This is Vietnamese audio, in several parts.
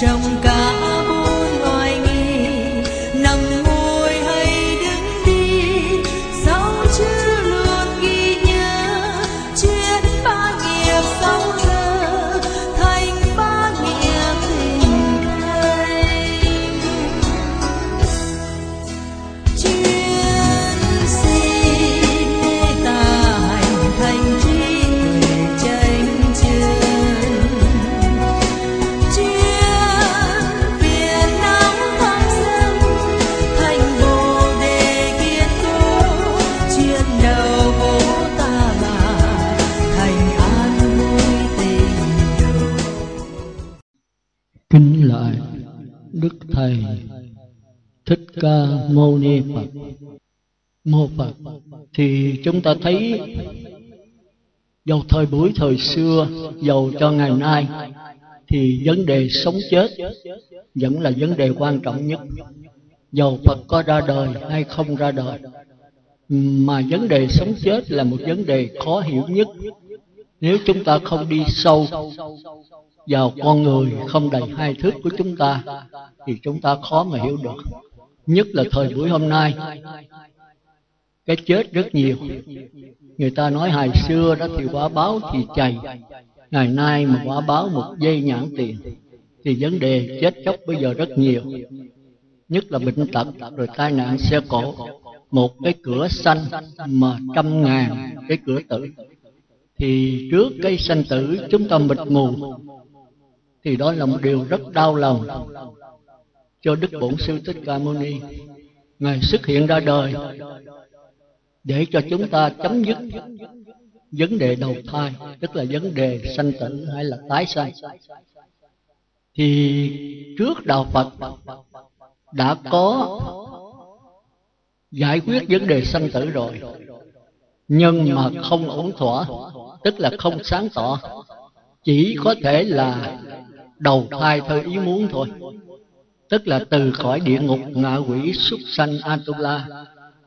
trong cả bốn oai nghi, nằm ngồi hay đứng đi, sáu chữ luôn ghi nhớ, chiến ba nghiệp sáu giờ, thành ba nghiệp tình cay. Chuyên sinh ta hành thành trí tuệ chánh chư. Kính lạy Đức Thầy Thích Ca Mâu Ni Phật. Mô Phật thì chúng ta thấy dầu thời buổi thời xưa, dầu cho ngày nay, thì vấn đề sống chết vẫn là vấn đề quan trọng nhất. Dầu Phật có ra đời hay không ra đời, mà vấn đề sống chết là một vấn đề khó hiểu nhất. Nếu chúng ta không đi sâu vào con người, không đầy hai thước của chúng ta, thì chúng ta khó mà hiểu được. Nhất là thời buổi hôm nay, cái chết rất nhiều. Người ta nói hồi xưa đó thì quả báo thì chày, ngày nay mà quả báo một giây nhãn tiền, thì vấn đề chết chóc bây giờ rất nhiều. Nhất là bệnh tật rồi tai nạn xe cộ. Một cái cửa sanh mà 100.000 cái cửa tử, thì trước cái sanh tử chúng ta mịt mù, thì đó là một điều rất đau lòng cho Đức Bổn Sư Thích Ca Mâu Ni. Ngài xuất hiện ra đời để cho chúng ta chấm dứt vấn đề đầu thai, tức là vấn đề sanh tử hay là tái sanh. Thì trước Đạo Phật đã có giải quyết vấn đề sanh tử rồi, nhưng mà không ổn thỏa, tức là không sáng tỏ, chỉ có thể là đầu thai theo ý muốn thôi. Tức là từ cõi địa ngục, ngạ quỷ, súc sanh, A Tu la,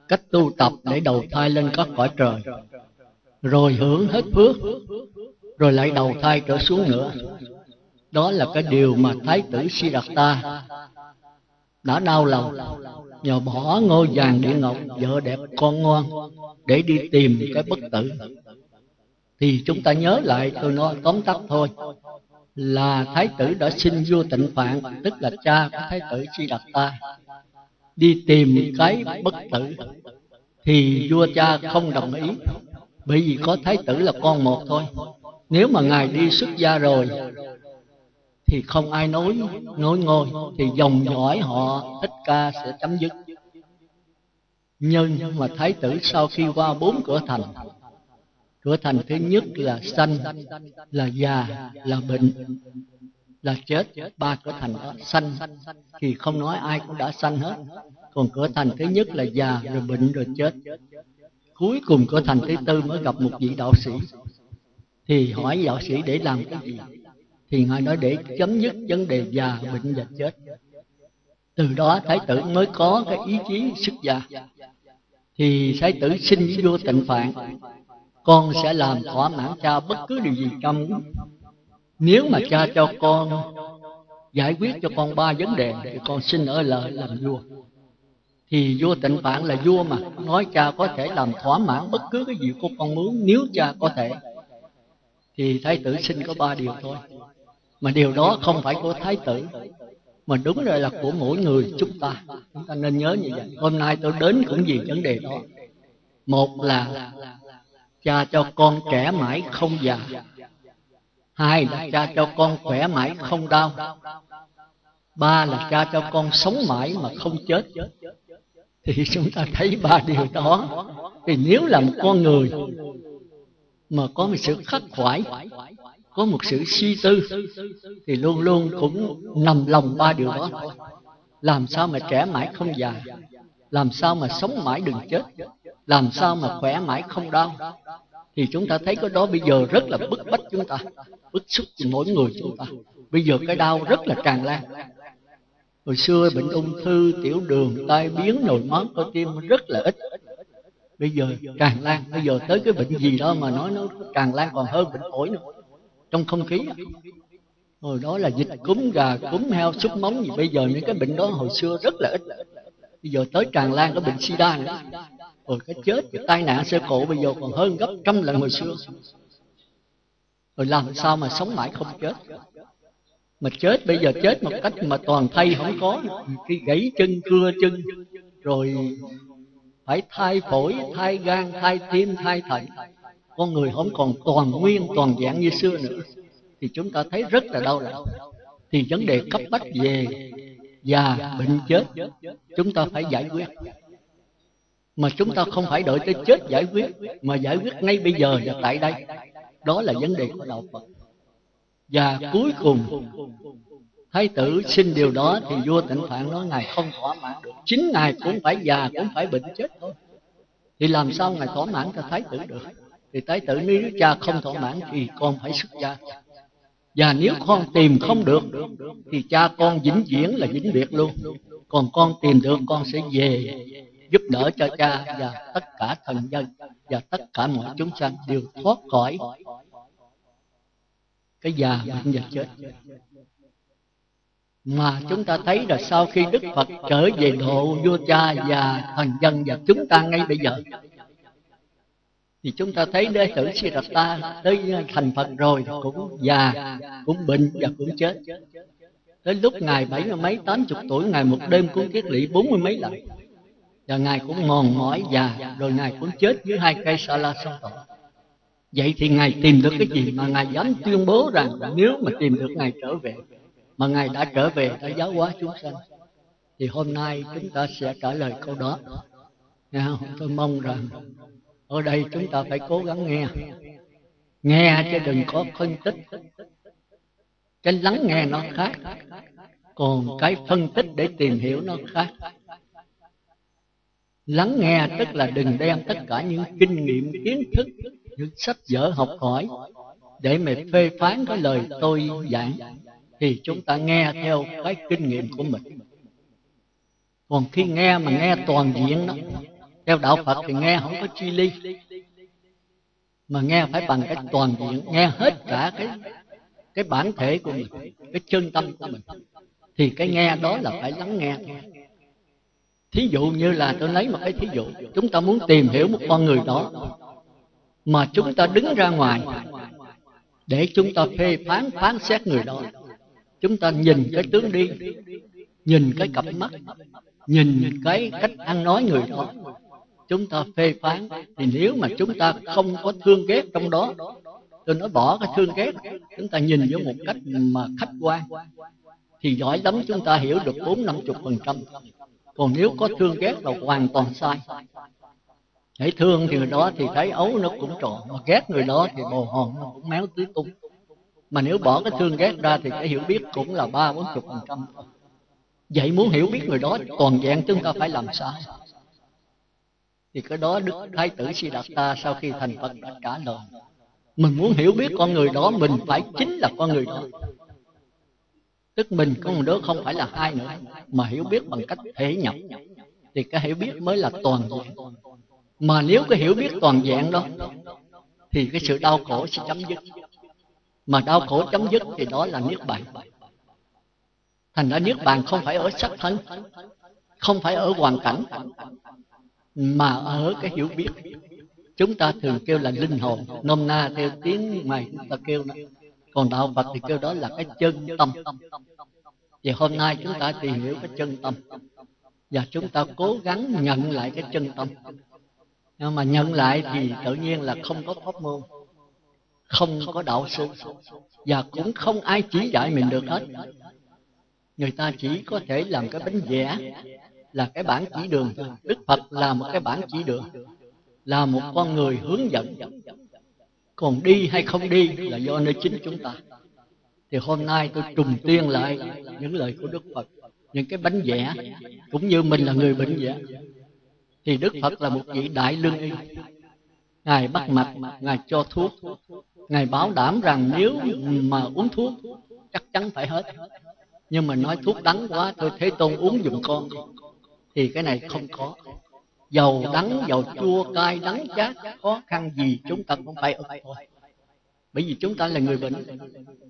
cách tu tập để đầu thai lên các cõi trời, rồi hưởng hết phước, rồi lại đầu thai trở xuống nữa. Đó là cái điều mà Thái tử Siddhartha đã đau lòng, nhờ bỏ ngôi vàng địa ngục, vợ đẹp con ngoan, để đi tìm cái bất tử. Thì chúng ta nhớ lại, tôi nói tóm tắt thôi, là Thái tử đã xin vua Tịnh Phạn, tức là cha của Thái tử Siddhartha, đi tìm cái bất tử. Thì vua cha không đồng ý, bởi vì có Thái tử là con một thôi. Nếu mà Ngài đi xuất gia rồi thì không ai nối ngôi, thì dòng dõi họ Thích Ca sẽ chấm dứt. Nhưng mà Thái tử sau khi qua 4 cửa thành, cửa thành thứ nhất là sanh, là già, là bệnh, là chết. 3 cửa thành đó, sanh thì không nói, ai cũng đã sanh hết. Còn cửa thành thứ nhất là già, rồi bệnh, rồi chết. Cuối cùng cửa thành thứ tư mới gặp một vị đạo sĩ. Thì hỏi đạo sĩ để làm cái gì? Thì Ngài nói để chấm dứt vấn đề già, bệnh và chết. Từ đó Thái tử mới có cái ý chí xuất gia. Thì Thái tử xin với vua Tịnh Phạn, con sẽ làm thỏa mãn cha bất cứ điều gì trong. Nếu mà cha cho con, giải quyết cho con 3 vấn đề, thì con xin ở lại làm vua. Thì vua Tịnh Phạn là vua mà, nói cha có thể làm thỏa mãn bất cứ cái gì của con muốn, nếu cha có thể. Thì Thái tử xin có 3 điều thôi. Mà điều đó không phải của Thái tử, mà đúng rồi là của mỗi người chúng ta. Chúng ta nên nhớ như vậy. Hôm nay tôi đến cũng vì vấn đề đó. Một là cha cho con trẻ mãi không già. Hai là cha cho con khỏe mãi không đau. Ba là cha cho con sống mãi mà không chết. Thì chúng ta thấy 3 điều đó. Thì nếu là một con người mà có một sự khắc khoải, có một sự suy tư, thì luôn luôn cũng nằm lòng 3 điều đó. Làm sao mà trẻ mãi không già, làm sao mà sống mãi đừng chết, làm sao mà khỏe mãi không đau. Thì chúng ta thấy cái đó bây giờ rất là bức bách chúng ta, bức xúc mỗi người chúng ta. Bây giờ cái đau rất là tràn lan. Hồi xưa bệnh ung thư, tiểu đường, tai biến, nồi món, cơ tim rất là ít. Bây giờ tràn lan, bây giờ tới cái bệnh gì đó mà nói nó tràn lan còn hơn bệnh phổi nữa, trong không khí. Hồi đó là dịch cúm gà, cúm heo, súc móng gì. Bây giờ những cái bệnh đó hồi xưa rất là ít. Bây giờ tới tràn lan có bệnh sida nữa. Rồi cái chết, cái tai nạn xe cộ bây giờ còn hơn gấp trăm lần hồi xưa. Rồi làm sao mà sống mãi không chết? Mà chết bây giờ chết một cách mà toàn thay không có. Khi gãy chân, cưa chân, rồi phải thay phổi, thay gan, thay tim, thay thận. Con người không còn toàn nguyên, toàn vẹn như xưa nữa. Thì chúng ta thấy rất là đau lòng. Thì vấn đề cấp bách về già, bệnh, chết chúng ta phải giải quyết. Mà chúng ta không phải đợi tới chết giải quyết, mà giải quyết ngay bây giờ và tại đây. Đó là vấn đề của Đạo Phật. Và cuối cùng Thái tử xin điều đó thì vua Tịnh Phạn nói Ngài không thỏa mãn được. Chính Ngài cũng phải già, cũng phải bệnh chết thôi. Thì làm sao Ngài thỏa mãn cho Thái tử được? Thì Thái tử nếu cha không thỏa mãn thì con phải xuất gia. Và nếu con tìm không được thì cha con vĩnh viễn là vĩnh biệt luôn. Còn con tìm được con sẽ về giúp đỡ cho cha và tất cả thần dân và tất cả mọi chúng sanh đều thoát khỏi cái già, bệnh và chết. Mà chúng ta thấy là sau khi Đức Phật trở về độ vua cha và thần dân và chúng ta ngay bây giờ, thì chúng ta thấy đệ tử Siddhartha tới thành Phật rồi cũng già, cũng bệnh và cũng chết. Tới lúc Ngài 70 mấy, 80 tuổi, Ngài một đêm cũng kiết lỵ 40 mấy lần. Và Ngài cũng mòn mỏi già, rồi Ngài cũng chết dưới 2 cây sa la sông Tổ. Vậy thì Ngài tìm được cái gì mà Ngài dám tuyên bố rằng nếu mà tìm được Ngài trở về, mà Ngài đã trở về đã giáo hóa chúng sanh? Thì hôm nay chúng ta sẽ trả lời câu đó. Tôi mong rằng ở đây chúng ta phải cố gắng nghe. Nghe chứ đừng có phân tích. Cái lắng nghe nó khác, còn cái phân tích để tìm hiểu nó khác. Lắng nghe tức là đừng đem tất cả những kinh nghiệm, kiến thức, những sách vở học hỏi để mà phê phán cái lời tôi giảng. Thì chúng ta nghe theo cái kinh nghiệm của mình. Còn khi nghe mà nghe toàn diện đó, theo Đạo Phật thì nghe không có chi ly, mà nghe phải bằng cái toàn diện, nghe hết cả cái bản thể của mình, cái chân tâm của mình. Thì cái nghe đó là phải lắng nghe. Thí dụ như là tôi lấy một cái thí dụ, chúng ta muốn tìm hiểu một con người đó, mà chúng ta đứng ra ngoài để chúng ta phê phán, phán xét người đó. Chúng ta nhìn cái tướng đi, nhìn cái cặp mắt, nhìn cái cách ăn nói người đó, chúng ta phê phán. Thì nếu mà chúng ta không có thương ghét trong đó, tôi nói bỏ cái thương ghét, chúng ta nhìn với một cách mà khách quan, thì giỏi lắm chúng ta hiểu được 40-50%. Còn nếu có thương ghét là hoàn toàn sai. Hãy thương thì người đó thì thấy ấu nó cũng trộn, mà ghét người đó thì bồ hồn nó cũng méo tứ tung. Mà nếu bỏ cái thương ghét ra thì cái hiểu biết cũng là 30-40%. Vậy muốn hiểu biết người đó toàn vẹn chúng ta phải làm sao? Thì cái đó Đức Thái tử Siddhartha sau khi thành Phật đã trả lời. Mình muốn hiểu biết con người đó, mình phải chính là con người đó. Tức mình con người đó không phải là ai nữa, mà hiểu biết bằng cách thể nhập. Thì cái hiểu biết mới là toàn vẹn. Mà nếu cái hiểu biết toàn vẹn đó thì cái sự đau khổ sẽ chấm dứt. Mà đau khổ chấm dứt thì đó là niết bàn. Thành ra niết bàn không phải ở sắc thân, không phải ở hoàn cảnh, mà ở cái hiểu biết. Chúng ta thường kêu là linh hồn, nôm na theo tiếng mày chúng ta kêu đó. Còn Đạo Phật thì kêu đó là cái chân tâm. Thì hôm nay chúng ta tìm hiểu cái chân tâm, và chúng ta cố gắng nhận lại cái chân tâm. Nhưng mà nhận lại thì tự nhiên là không có pháp môn, không có đạo sư, và cũng không ai chỉ dạy mình được hết. Người ta chỉ có thể làm cái bánh vẽ, là cái bản chỉ đường. Đức Phật là một cái bản chỉ đường, là một con người hướng dẫn. Còn đi hay không đi là do nơi chính chúng ta. Thì hôm nay tôi trùng tuyên lại những lời của Đức Phật, những cái bánh vẽ, cũng như mình là người bệnh vẽ. Thì Đức Phật là một vị đại lương y. Ngài bắt mạch, Ngài cho thuốc, Ngài bảo đảm rằng nếu mà uống thuốc chắc chắn phải hết. Nhưng mà nói thuốc đắng quá, tôi Thế Tôn uống giùm con. Thì cái này không có. Dầu đắng, dầu chua, cay, đắng chát, khó khăn gì chúng ta cũng phải ức thôi. Bởi vì chúng ta là người bệnh,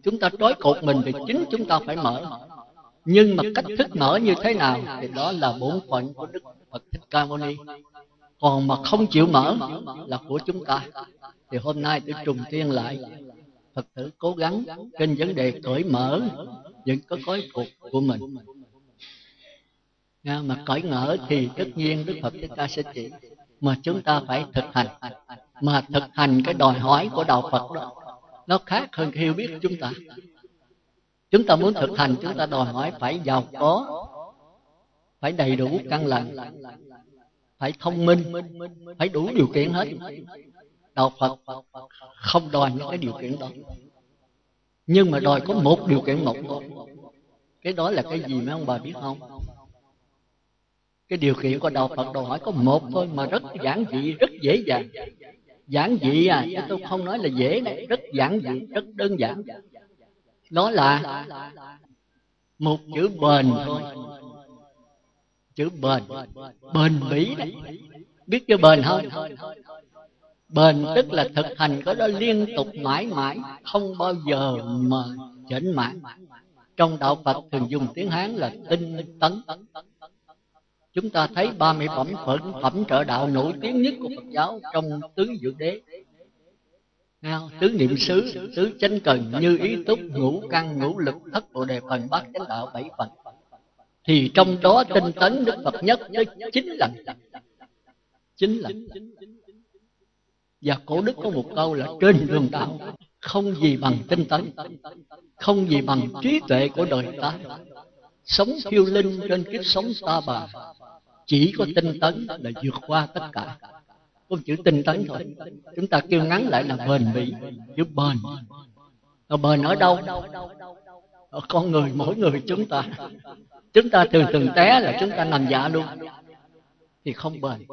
chúng ta trói cột mình thì chính chúng ta phải mở. Nhưng mà cách thức mở như thế nào thì đó là bổn phận của Đức Phật Thích Ca Mâu Ni. Còn mà không chịu mở là của chúng ta. Thì hôm nay tôi trùng thiên lại, Phật tử cố gắng trên vấn đề cởi mở những cái cói cục của mình. Mà cởi mở thì tất nhiên Đức Phật Thích Ca sẽ chỉ, mà chúng ta phải thực hành. Mà thực hành cái đòi hỏi của đạo Phật đó, nó khác hơn hiểu biết chúng ta. Chúng ta muốn thực hành, chúng ta đòi hỏi phải giàu có, phải đầy đủ căn lành, phải thông minh, phải đủ điều kiện hết. Đạo Phật không đòi những cái điều kiện đó, nhưng mà đòi có một điều kiện một thôi. Cái đó là cái gì mấy ông bà biết không? Cái điều kiện của đạo Phật đòi hỏi có một thôi, mà rất giản dị, rất dễ dàng. Giản dị à, chứ tôi không nói là dễ này, rất giản dị, rất đơn giản. Đó là một chữ bền thôi. Chữ bền, bền bỉ đấy. Biết chưa, bền hơn. Bền tức là thực hành cái đó liên tục mãi mãi, không bao giờ mà chểnh mãn. Trong đạo Phật thường dùng tiếng Hán là tinh tấn. Chúng ta thấy 30 phẩm trợ đạo nổi tiếng nhất của Phật giáo trong tứ diệu đế. Tứ niệm xứ, tứ chánh cần, như ý túc, ngũ căn, ngũ lực, thất bồ đề phần, bát chánh đạo, 7 phần. Thì trong đó tinh tấn Đức Phật nhất tới 9 lần. Và cổ đức có một câu là trên đường đạo không gì bằng tinh tấn, không gì bằng trí tuệ của đời ta. Sống phiêu linh trên kiếp sống ta bà, chỉ có tinh tấn là vượt qua tất cả. Có chữ tinh tấn thôi. Chúng ta kêu ngắn lại là bền bỉ, chữ bền. Bền ở đâu? Ở con người, mỗi người chúng ta. Chúng ta từng té là chúng ta nằm dạ luôn, thì không bền.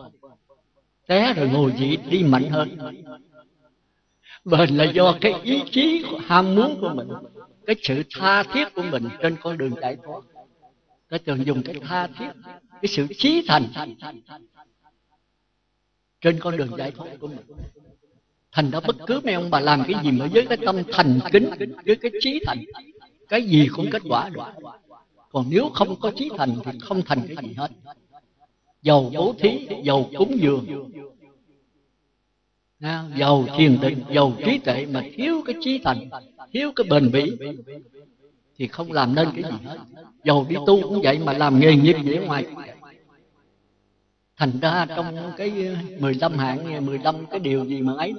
Té rồi ngồi dậy đi mạnh hơn. Bền là do cái ý chí ham muốn của mình, cái sự tha thiết của mình trên con đường giải thoát. Cái thường dùng cái tha thiết, cái sự chí thành trên con đường giải thoát của mình. Thành đó bất cứ mấy ông bà làm cái gì mà với cái tâm thành kính, với cái chí thành, cái gì cũng kết quả được. Còn nếu không có chí thành thì không thành cái gì hết. Dầu bố thí, dầu cúng dường, dầu thiền định, dầu trí tuệ, mà thiếu cái chí thành, thiếu cái bền bỉ thì không làm nên cái gì hết. Dầu đi tu cũng vậy, mà làm nghề nghiệp gì ở ngoài. Thành ra trong cái 15 hạng, 15 cái điều gì mà ấy,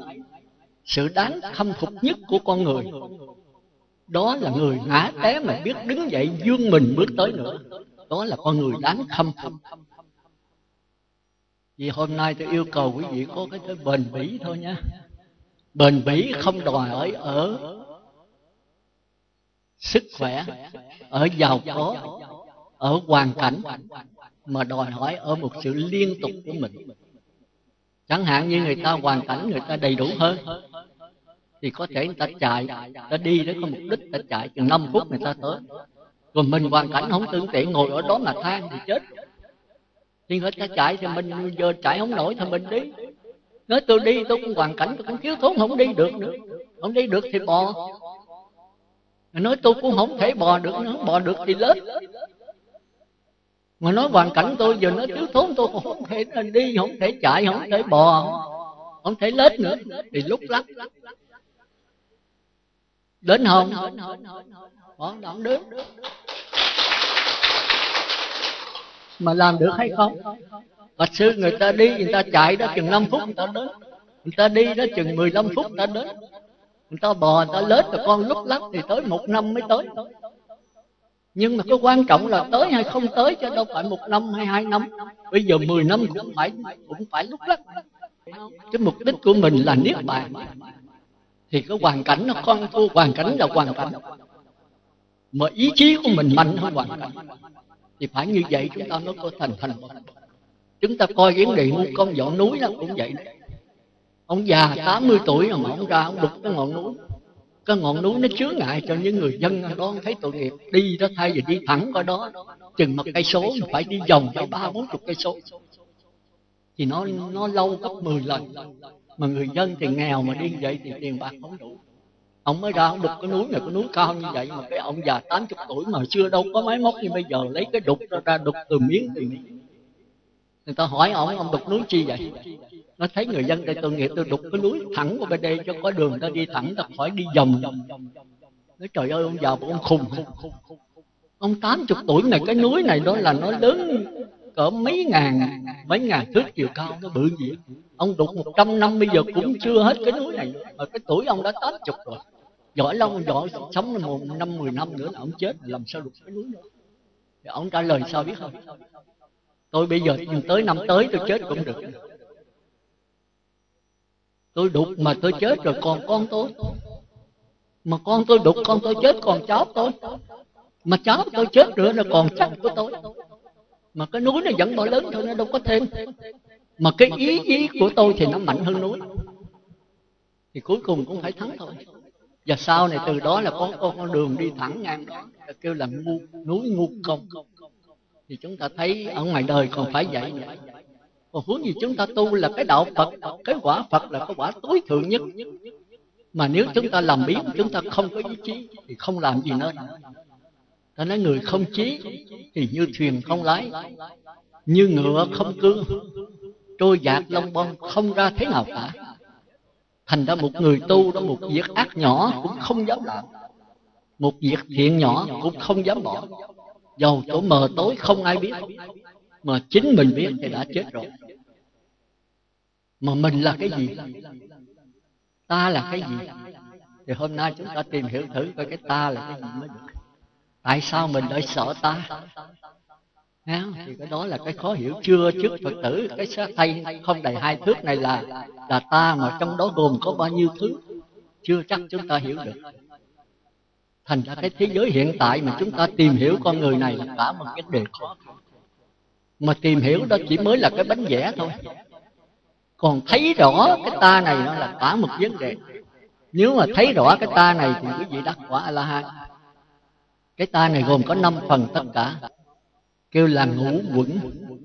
sự đáng khâm phục nhất của con người đó là người ngã té mà biết đứng dậy vươn mình bước tới nữa. Đó là con người đáng khâm phục. Vì hôm nay tôi yêu cầu quý vị có cái bền bỉ thôi nha. Bền bỉ không đòi hỏi ở sức khỏe, ở giàu có, ở hoàn cảnh, mà đòi hỏi ở một sự liên tục của mình. Chẳng hạn như người ta hoàn cảnh người ta đầy đủ hơn, thì có thể người ta chạy, người ta đi để có mục đích, người ta chạy chừng 5 phút người ta tới. Còn mình hoàn cảnh không tương tiện, ngồi ở đó mà than thì chết. Thì người ta chạy thì mình giờ chạy không nổi thì mình đi. Nói tôi đi, tôi cũng hoàn cảnh, tôi cũng thiếu thốn, không đi được nữa. Không đi được thì bò. Nói tôi cũng không thể bò được, không bò được thì lết. Mà nói hoàn cảnh tôi giờ nó thiếu thốn, tôi cũng không thể đi, không thể chạy, không thể bò, không thể lết nữa. Thì lúc lắc đến hôm đó đứng mà làm được hay không? Bạch sư người ta đi, người ta chạy đó chừng 5 phút người ta đến, người ta đi đó chừng 15 phút người ta đến, người ta bò, người ta lết, rồi con lúc lắc thì tới 1 năm mới tới. Nhưng mà cái quan trọng là tới hay không tới, chứ đâu phải 1 năm hay 2 năm. Bây giờ 10 năm cũng phải lúc lắc. Cái mục đích của mình là niết bàn, thì cái hoàn cảnh nó không thua. Hoàn cảnh là hoàn cảnh, mà ý chí của mình mạnh hơn hoàn cảnh. Thì phải như vậy chúng ta mới có thành. Chúng ta coi cái vấn đề nuôi con dọn núi nó cũng vậy đấy. Ông già 80 tuổi mà ông ra ông đục cái ngọn núi. Cái ngọn núi nó chướng ngại cho những người dân ở đó thấy tội nghiệp. Đi đó thay vì đi thẳng qua đó chừng 1 cây số mà phải đi vòng phải 30-40 cây số. Thì nó lâu gấp 10 lần. Mà người dân thì nghèo mà đi vậy thì tiền bạc không đủ. Ông mới ra, ông đục cái núi này, cái núi cao như vậy mà cái ông già 80 tuổi mà chưa đâu có máy móc như bây giờ, lấy cái đục ra đục từ miếng từ miếng. Người ta hỏi ông đục núi chi vậy? Nó thấy người dân đây tội nghiệp, tôi đục cái núi thẳng qua bên đây cho có đường ta đi thẳng, ta khỏi đi vòng. Nói trời ơi, ông già ông khùng. Ông 80 tuổi này, cái núi này đó là nó lớn cỡ mấy ngàn thước chiều cao, nó bự gì. Ông đụng 100 năm bây giờ cũng chưa hết cái núi này. Mà cái tuổi ông đã 80 rồi. Giỏi lắm, ông giỏi, sống một năm 10 năm nữa là ông chết, làm sao đụng cái núi nữa. Thì ông trả lời sao biết không? Tôi bây giờ tới năm tới tôi chết cũng được. Tôi đục mà tôi chết rồi còn con tôi. Mà con tôi đục, con tôi chết còn cháu tôi. Mà cháu tôi chết nữa là còn cháu của tôi. Mà cái núi nó vẫn bỏ lớn thôi, nó đâu có thêm. Mà cái ý chí của tôi thì nó mạnh hơn núi. Thì cuối cùng cũng phải thắng thôi. Và sau này từ đó là có đường đi thẳng ngang đó, kêu là núi ngu công. Thì chúng ta thấy ở ngoài đời còn phải vậy nữa. Còn huống gì chúng ta tu là cái đạo Phật, cái quả Phật là cái quả tối thượng nhất. Mà nếu chúng ta làm biến, chúng ta không có ý chí thì không làm gì nữa. Ta nói người không chí thì như thuyền không lái, như ngựa không cương, trôi dạt lông bông không ra thế nào cả. Thành ra một người tu đó, một việc ác nhỏ cũng không dám làm, một việc thiện nhỏ cũng không dám bỏ. Dầu chỗ mờ tối không ai biết, mà chính mình biết thì đã chết rồi. Mà mình là cái gì? Ta là cái gì? Thì hôm nay chúng ta tìm hiểu thử coi cái ta là cái gì mới được. Tại sao mình lại sợ ta? Thì cái đó là cái khó hiểu chưa trước Phật tử. Cái tay không đầy 2 thước này là ta, mà trong đó gồm có bao nhiêu thứ chưa chắc chúng ta hiểu được. Thành ra cái thế giới hiện tại mà chúng ta tìm hiểu con người này là cả một cái đề khó. Mà tìm hiểu đó chỉ mới là cái bánh vẽ thôi. Còn thấy rõ cái ta này nó là cả một vấn đề. Nếu mà thấy rõ cái ta này thì quý vị đắc quả A-la-hán. Cái ta này gồm có 5 phần tất cả, kêu là ngũ uẩn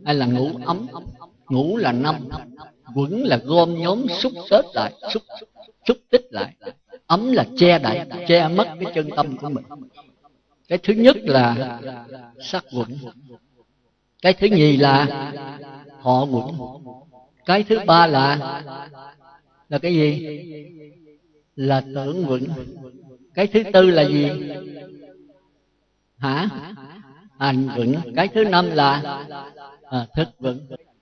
hay là ngũ ấm. Ngũ là 5, uẩn là gom nhóm xúc xếp lại, xúc tích lại, ấm là che đậy, che mất cái chân tâm của mình. Cái thứ nhất là sắc uẩn, cái thứ nhì là thọ uẩn, cái thứ ba là cái gì? Là tưởng uẩn. Cái thứ tư là gì? Hành uẩn. Cái thứ 5 là thức uẩn.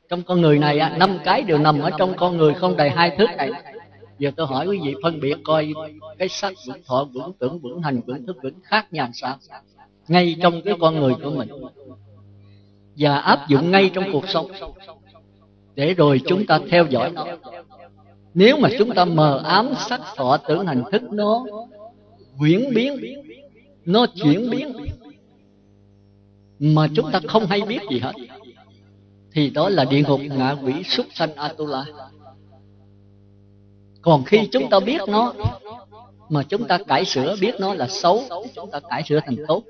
Trong con người này 5 cái đều nằm ở trong con người không đầy 2 thước này. Giờ tôi hỏi quý vị phân biệt coi cái sắc uẩn, thọ uẩn, tưởng uẩn, hành uẩn, thức uẩn khác nhau sao ngay trong cái con người của mình, và áp dụng ngay trong cuộc sống để rồi chúng ta theo dõi nó. Nếu mà chúng ta mờ ám sắc thọ tưởng hành thức, nó quyển biến, nó chuyển biến mà chúng ta không hay biết gì hết, thì đó là địa ngục, ngạ quỷ, súc sanh, A Tu la. Còn khi chúng ta biết nó mà chúng ta cải sửa, biết nó là xấu chúng ta cải sửa thành tốt,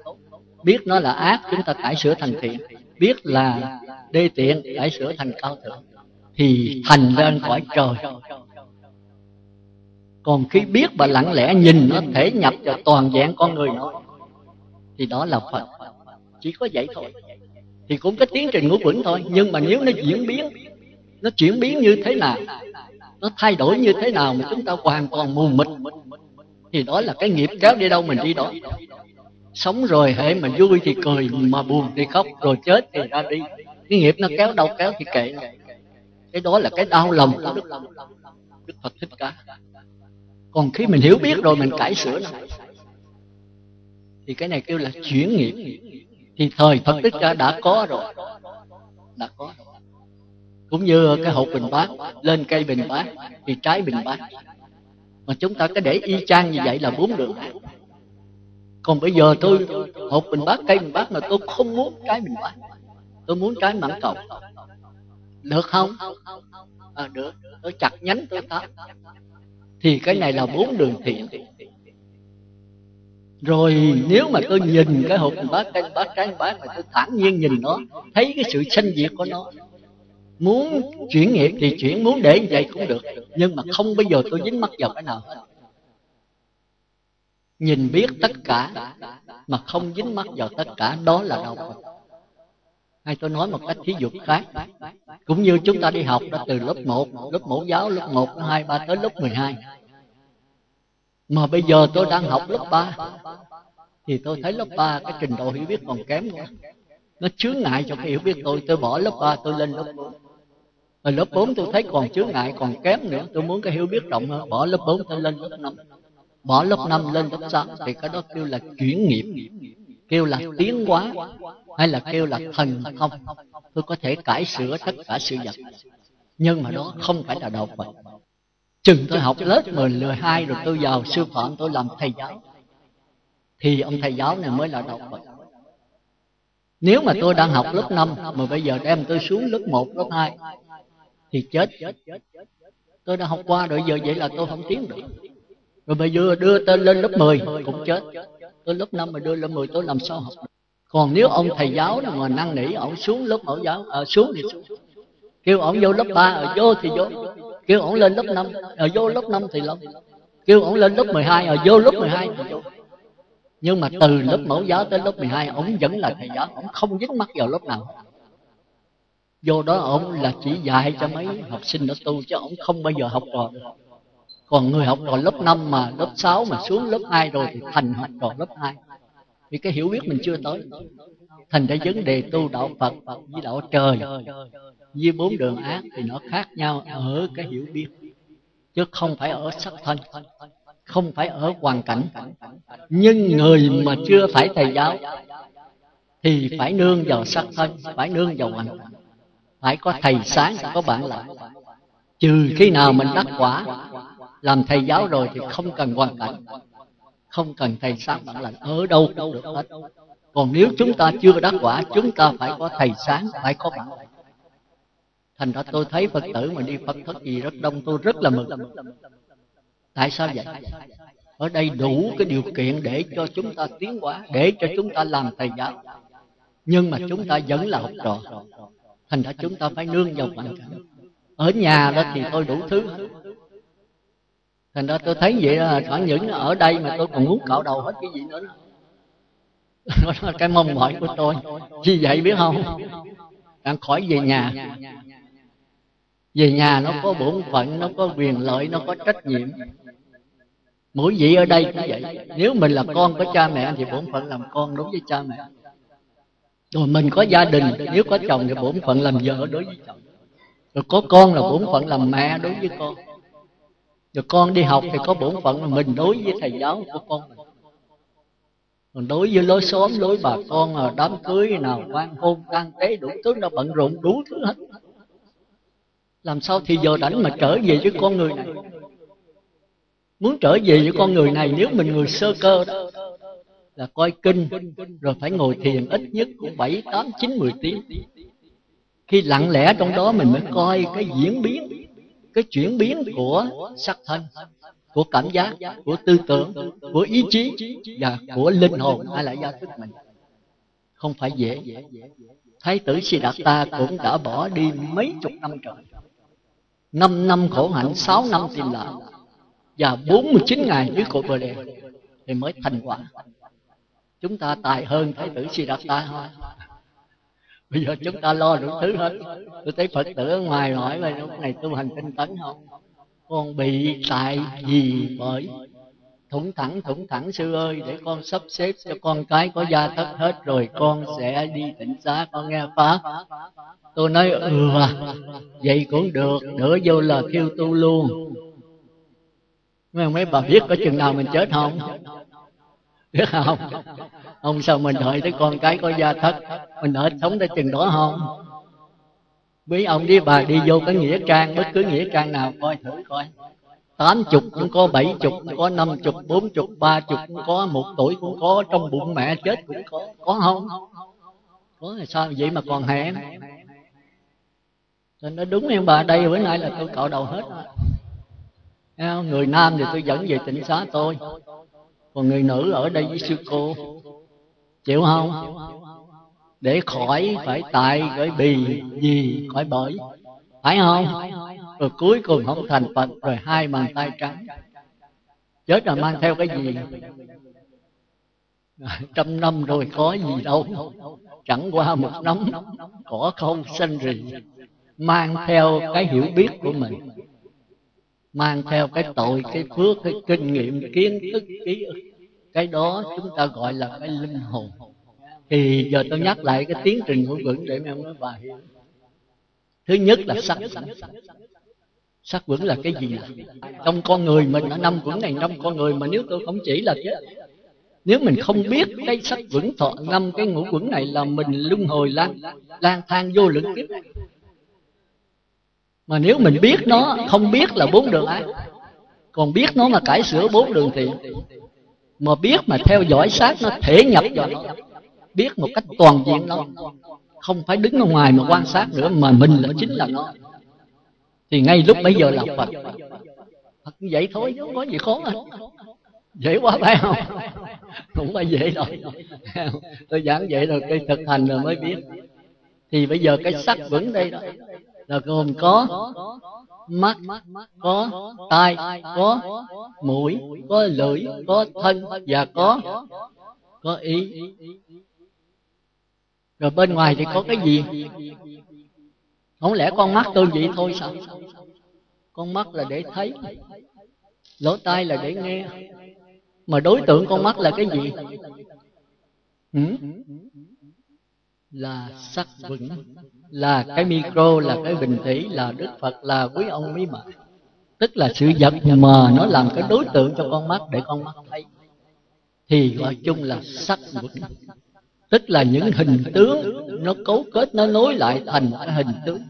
biết nó là ác chúng ta cải sửa thành thiện, biết là đê tiện cải sửa thành cao thượng, thì thành lên cõi trời. Còn khi biết và lặng lẽ nhìn nó thể nhập vào toàn vẹn con người nó, thì đó là Phật. Chỉ có vậy thôi. Thì cũng có tiến trình ngũ uẩn thôi. Nhưng mà nếu nó diễn biến, nó chuyển biến như thế nào, nó thay đổi như thế nào mà chúng ta hoàn toàn mù mịt, thì đó là cái nghiệp kéo đi đâu mình đi đó. Sống rồi hễ mà vui thì cười, mà buồn thì khóc, rồi chết thì ra đi. Cái nghiệp nó kéo đâu kéo thì kệ. Cái đó là cái đau lòng của Đức Phật Thích Ca. Còn khi mình hiểu biết rồi mình cải sửa nó, thì cái này kêu là chuyển nghiệp. Thì thời Phật Thích Ca đã có rồi. Cũng như cái hột bình bát, lên cây bình bát thì trái bình bát. Mà chúng ta cứ để y chang như vậy là 4 đường. Còn bây giờ tôi hột bình bát, cây bình bát mà tôi không muốn trái bình bát, tôi muốn trái mãng cầu. Được không? Được, tôi chặt nhánh tôi tắt. Thì cái này là 4 đường thiện. Rồi nếu mà tôi nhìn cái hộp bát, cái bát, trái bát mà tôi thản nhiên nhìn nó, thấy cái sự sanh diệt của nó, muốn chuyển nghiệp thì chuyển, muốn để như vậy cũng được, nhưng mà không bao giờ tôi dính mắc vào cái nào hết. nhìn biết tất cả mà không dính mắc vào tất cả, đó là đạo Phật. Hay tôi nói một cách thí dụ khác, cũng như chúng ta đi học đó, từ lớp 1, lớp mẫu giáo, lớp 1, lớp 2, 3 tới lớp 12. Mà bây giờ tôi đang học lớp 3 thì tôi thấy lớp 3 cái trình độ hiểu biết còn kém quá. Nó chướng ngại cho cái hiểu biết tôi bỏ lớp 3 tôi lên lớp 4. Ở lớp 4 tôi thấy còn chướng ngại, còn kém nữa, tôi muốn cái hiểu biết rộng hơn, bỏ lớp 4 tôi lên lớp 5. Bỏ lớp 5 lên lớp 6 thì cái đó kêu là chuyển nghiệp, kêu là tiến hóa, hay là kêu là thần thông. Tôi có thể cải sửa tất cả sự vật, nhưng mà đó không phải là đạo Phật. Chừng tôi học lớp 12 rồi tôi vào sư phạm, tôi làm thầy giáo, thì ông thầy giáo này mới là đạo Phật. Nếu mà tôi đang học lớp 5 mà bây giờ đem tôi xuống lớp 1, lớp 2 thì chết. Tôi đã học qua rồi, giờ vậy là tôi không tiến được. Rồi bây giờ đưa tôi lên lớp 10 cũng chết. Tôi lớp 5 mà đưa lên 10 tôi làm sao học được. Còn nếu ông thầy giáo nào mà năn nỉ, ổng xuống lớp mẫu giáo, xuống thì xuống. Kêu ổng vô lớp 3, vô thì vô. Kêu ổng lên lớp 5, vô lớp 5 thì lắm. Kêu ổng lên lớp 12, vô lớp 12 thì vô. Nhưng mà từ lớp mẫu giáo tới lớp 12, ổng vẫn là thầy giáo, ổng không dính mắc vào lớp nào. Vô đó ổng là chỉ dạy cho mấy học sinh nó tu, chứ ổng không bao giờ học trò được. Còn người học trò lớp 5 mà lớp 6 mà xuống lớp 2 rồi thì thành học trò lớp 2. Vì cái hiểu biết mình chưa tới. Thành ra vấn đề tu đạo Phật với đạo trời, với bốn đường ác thì nó khác nhau ở cái hiểu biết, chứ không phải ở sắc thân, không phải ở hoàn cảnh. Nhưng người mà chưa phải thầy giáo thì phải nương vào sắc thân, phải nương vào hoàn cảnh, phải có thầy sáng, có bạn lặng. Trừ khi nào mình đắc quả làm thầy giáo rồi thì không cần hoàn cảnh, không cần thầy sáng bạn lặng, ở đâu cũng được hết. Còn nếu chúng ta chưa đắc quả, chúng ta phải có thầy sáng, phải có bạn lặng. Thành ra tôi thấy Phật tử mà đi Phật thất gì rất đông, tôi rất là mừng. Tại sao vậy? Ở đây đủ cái điều kiện để cho chúng ta tiến hóa, để cho chúng ta làm thầy giáo. Nhưng mà chúng ta vẫn là học trò. Thành ra chúng ta phải nương vào hoàn cảnh. Ở nhà đó thì tôi đủ thứ. Thành ra tôi thấy vậy là chẳng những ở đây mà tôi còn muốn cạo đầu hết cái gì nữa. Đó là cái mong mỏi của tôi. Vì vậy biết không? Đang khỏi về nhà. Về nhà nó có bổn phận, nó có quyền lợi, nó có trách nhiệm. Mỗi vị ở đây cũng vậy. Nếu mình là con của cha mẹ thì bổn phận làm con đối với cha mẹ. Rồi mình có gia đình, nếu có chồng thì bổn phận làm vợ đối với chồng. Rồi có con là bổn phận làm mẹ đối với con. Rồi con đi học thì có bổn phận là mình đối với thầy giáo của con mình. Còn đối với lối xóm, lối bà con, đám cưới nào, quan hôn, tang tế, đủ thứ, nó bận rộn đủ thứ hết. Làm sao thì giờ rảnh mà trở về với con người này? Muốn trở về với con người này, nếu mình người sơ cơ đó là coi kinh, rồi phải ngồi thiền ít nhất cũng 7, 8, 9, 10 tiếng. Khi lặng lẽ trong đó mình mới coi cái diễn biến, cái chuyển biến của sắc thân, của cảm giác, của tư tưởng, của ý chí và của linh hồn hay là gia thức mình. Không phải dễ. Thái tử Siddhartha cũng đã bỏ đi mấy chục năm trời. 5 năm khổ hạnh, 6 năm tìm lại và 49 ngày dưới cội bờ đèn thì mới thành quả. Chúng ta tài hơn Thái tử Siddhartha thôi. Bây giờ chúng ta lo đủ thứ hết. Tôi thấy Phật tử ở ngoài hỏi về lúc này tu hành tinh tấn không? Con bị tại gì bởi thủng thẳng sư ơi, để con sắp xếp cho con cái có gia thất hết rồi con sẽ đi tịnh xá, con nghe pháp. Tôi nói vậy cũng được, nữa vô là thiêu tu luôn. Mấy bà biết có chừng nào mình chết không? Biết không? Ông sao mình đợi tới con cái có gia thất, mình đợi sống tới chừng đó không? Bí ông đi bà đi vô cái nghĩa trang, bất cứ nghĩa trang nào coi thử coi. 80 cũng có, 70 cũng có, 50, 40, 30 cũng có, 1 tuổi cũng có, trong bụng mẹ chết cũng có. Có không? Có là sao vậy mà còn hẹn? Tôi nói đúng em bà, đây bữa nay là tôi cạo đầu hết. Người nam thì tôi dẫn về tịnh xá tôi, còn người nữ ở đây với sư cô. Chịu không? Để khỏi phải tại bởi bì gì, khỏi bởi. Phải không? Rồi cuối cùng không thành Phật, rồi hai bàn tay trắng. Chết là mang theo cái gì? Trăm năm rồi có gì đâu, chẳng qua một nắm cỏ không xanh rì. Mang theo cái hiểu biết của mình, mang theo cái tội, cái phước, cái kinh nghiệm, kiến thức, ký ức. Cái đó chúng ta gọi là cái linh hồn. Thì giờ tôi nhắc lại cái tiến trình của vững để em nói bài. Thứ nhất là sắc uẩn. Sắc uẩn là cái gì? Trong con người mình, ở năm uẩn này, trong con người mà nếu tôi không chỉ là chết. Nếu mình không biết cái sắc uẩn thọ năm cái ngũ uẩn này là mình luân hồi lang thang vô lượng kiếp. Mà nếu mình biết nó, không biết là bốn đường ác, còn biết nó mà cải sửa bốn đường thiện, mà biết mà theo dõi sát nó, thể nhập vào nó, biết một cách toàn diện nó, không phải đứng ở ngoài mà quan sát nữa, mà mình là chính là nó, thì ngay lúc bây giờ là Phật. Phật như vậy thôi, không có gì khó à. Dễ quá phải không? Cũng phải dễ rồi. Tôi giảng vậy rồi, cái thực hành rồi mới biết. Thì bây giờ cái sắc vững đây đó là gồm có mắt, có tai, có mũi, có lưỡi, có thân và có ý. Rồi bên ngoài thì có cái gì? Không lẽ con mắt tôi vậy thôi sao? Con mắt là để thấy, lỗ tai là để nghe. Mà đối tượng con mắt là cái gì? Là sắc vững, là cái micro, là cái bình thủy, là Đức Phật, là quý ông Mỹ Mạc. Tức là sự vật mà nó làm cái đối tượng cho con mắt để con mắt thấy, thì gọi chung là sắc vững. Tức là những hình tướng nó cấu kết, nó nối lại thành hình tướng.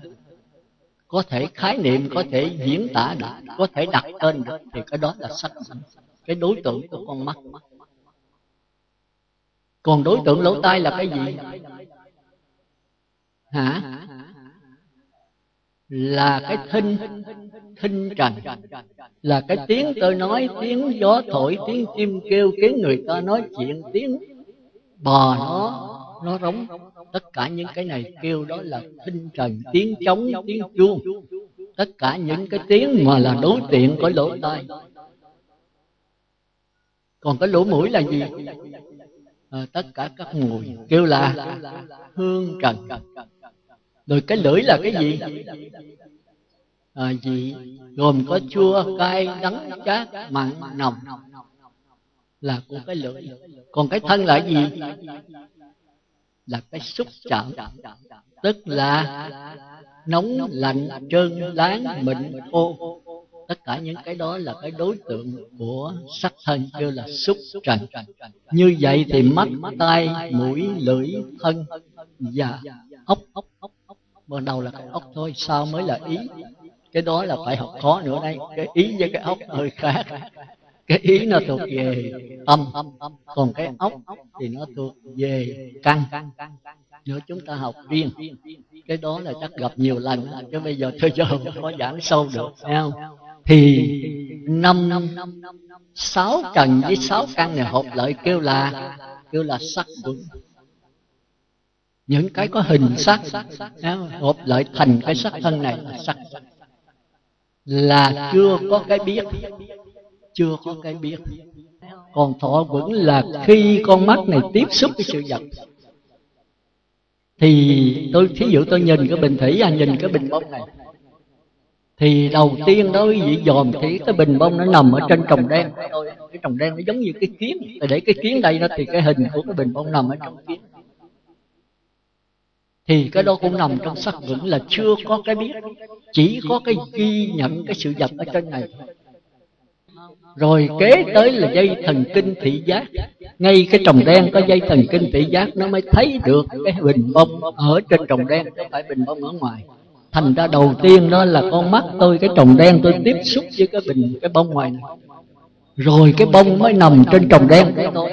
Có thể khái niệm, có thể diễn tả được, có thể đặt tên được, thì cái đó là sắc vững, cái đối tượng của con mắt. Còn đối tượng lỗ tai là cái gì? Hả? Là cái thinh trần, là cái tiếng tôi nói, tiếng gió thổi, tiếng chim kêu, tiếng người ta nói chuyện, tiếng bò nó rống. Tất cả những cái này kêu đó là thinh trần, tiếng trống, tiếng chuông. Tất cả những cái tiếng mà là đối tượng của lỗ tai. Còn cái lỗ mũi là gì? Tất cả các mùi kêu là hương trần. Rồi cái lưỡi là cái gì? Vị gồm có chua, cay, đắng, chát, mặn, nồng, là của cái lưỡi. Còn cái thân là gì? Là cái xúc chạm, tức là nóng, lạnh, trơn, láng, mịn, khô. Tất cả những cái đó là cái đối tượng của sắc thân, kêu là xúc trần. Như vậy thì mắt, tai, mũi, lưỡi, thân và ốc. Ban đầu là cái ốc thôi, sau mới là ý. Cái đó là phải học khó nữa đây. Cái ý với cái ốc hơi khác. Cái ý nó thuộc về tâm, còn cái ốc thì nó thuộc về căn. Nếu chúng ta học riêng, cái đó là chắc gặp nhiều lần, chứ bây giờ thôi giờ không có giảng sâu được. Không? Thì 6 trần với 6 căn này hợp lại kêu là sắc vững. Những cái có hình sắc hợp lại thành cái sắc thân này là sắc. Là chưa có cái biết, chưa có cái biết. Còn thọ vững là khi con mắt này tiếp xúc với sự vật. Thì tôi thí dụ tôi nhìn cái bình thủy, nhìn cái bình bông này, thì đầu tiên đó quý vị dòm thấy cái bình bông nó nằm ở trên trồng đen. Cái trồng đen nó giống như cái kiến, để cái kiến đây nó thì cái hình của cái bình bông nằm ở trong kiến. Thì cái đó cũng nằm trong sắc vững, là chưa có cái biết, chỉ có cái ghi nhận cái sự vật ở trên này. Rồi kế tới là dây thần kinh thị giác. Ngay cái trồng đen có dây thần kinh thị giác, nó mới thấy được cái bình bông ở trên trồng đen, chứ không phải bình bông ở ngoài. Thành ra đầu tiên đó là con mắt tôi, cái trồng đen tôi tiếp xúc với cái bông ngoài này. Rồi cái bông mới nằm trên trồng đen đấy thôi.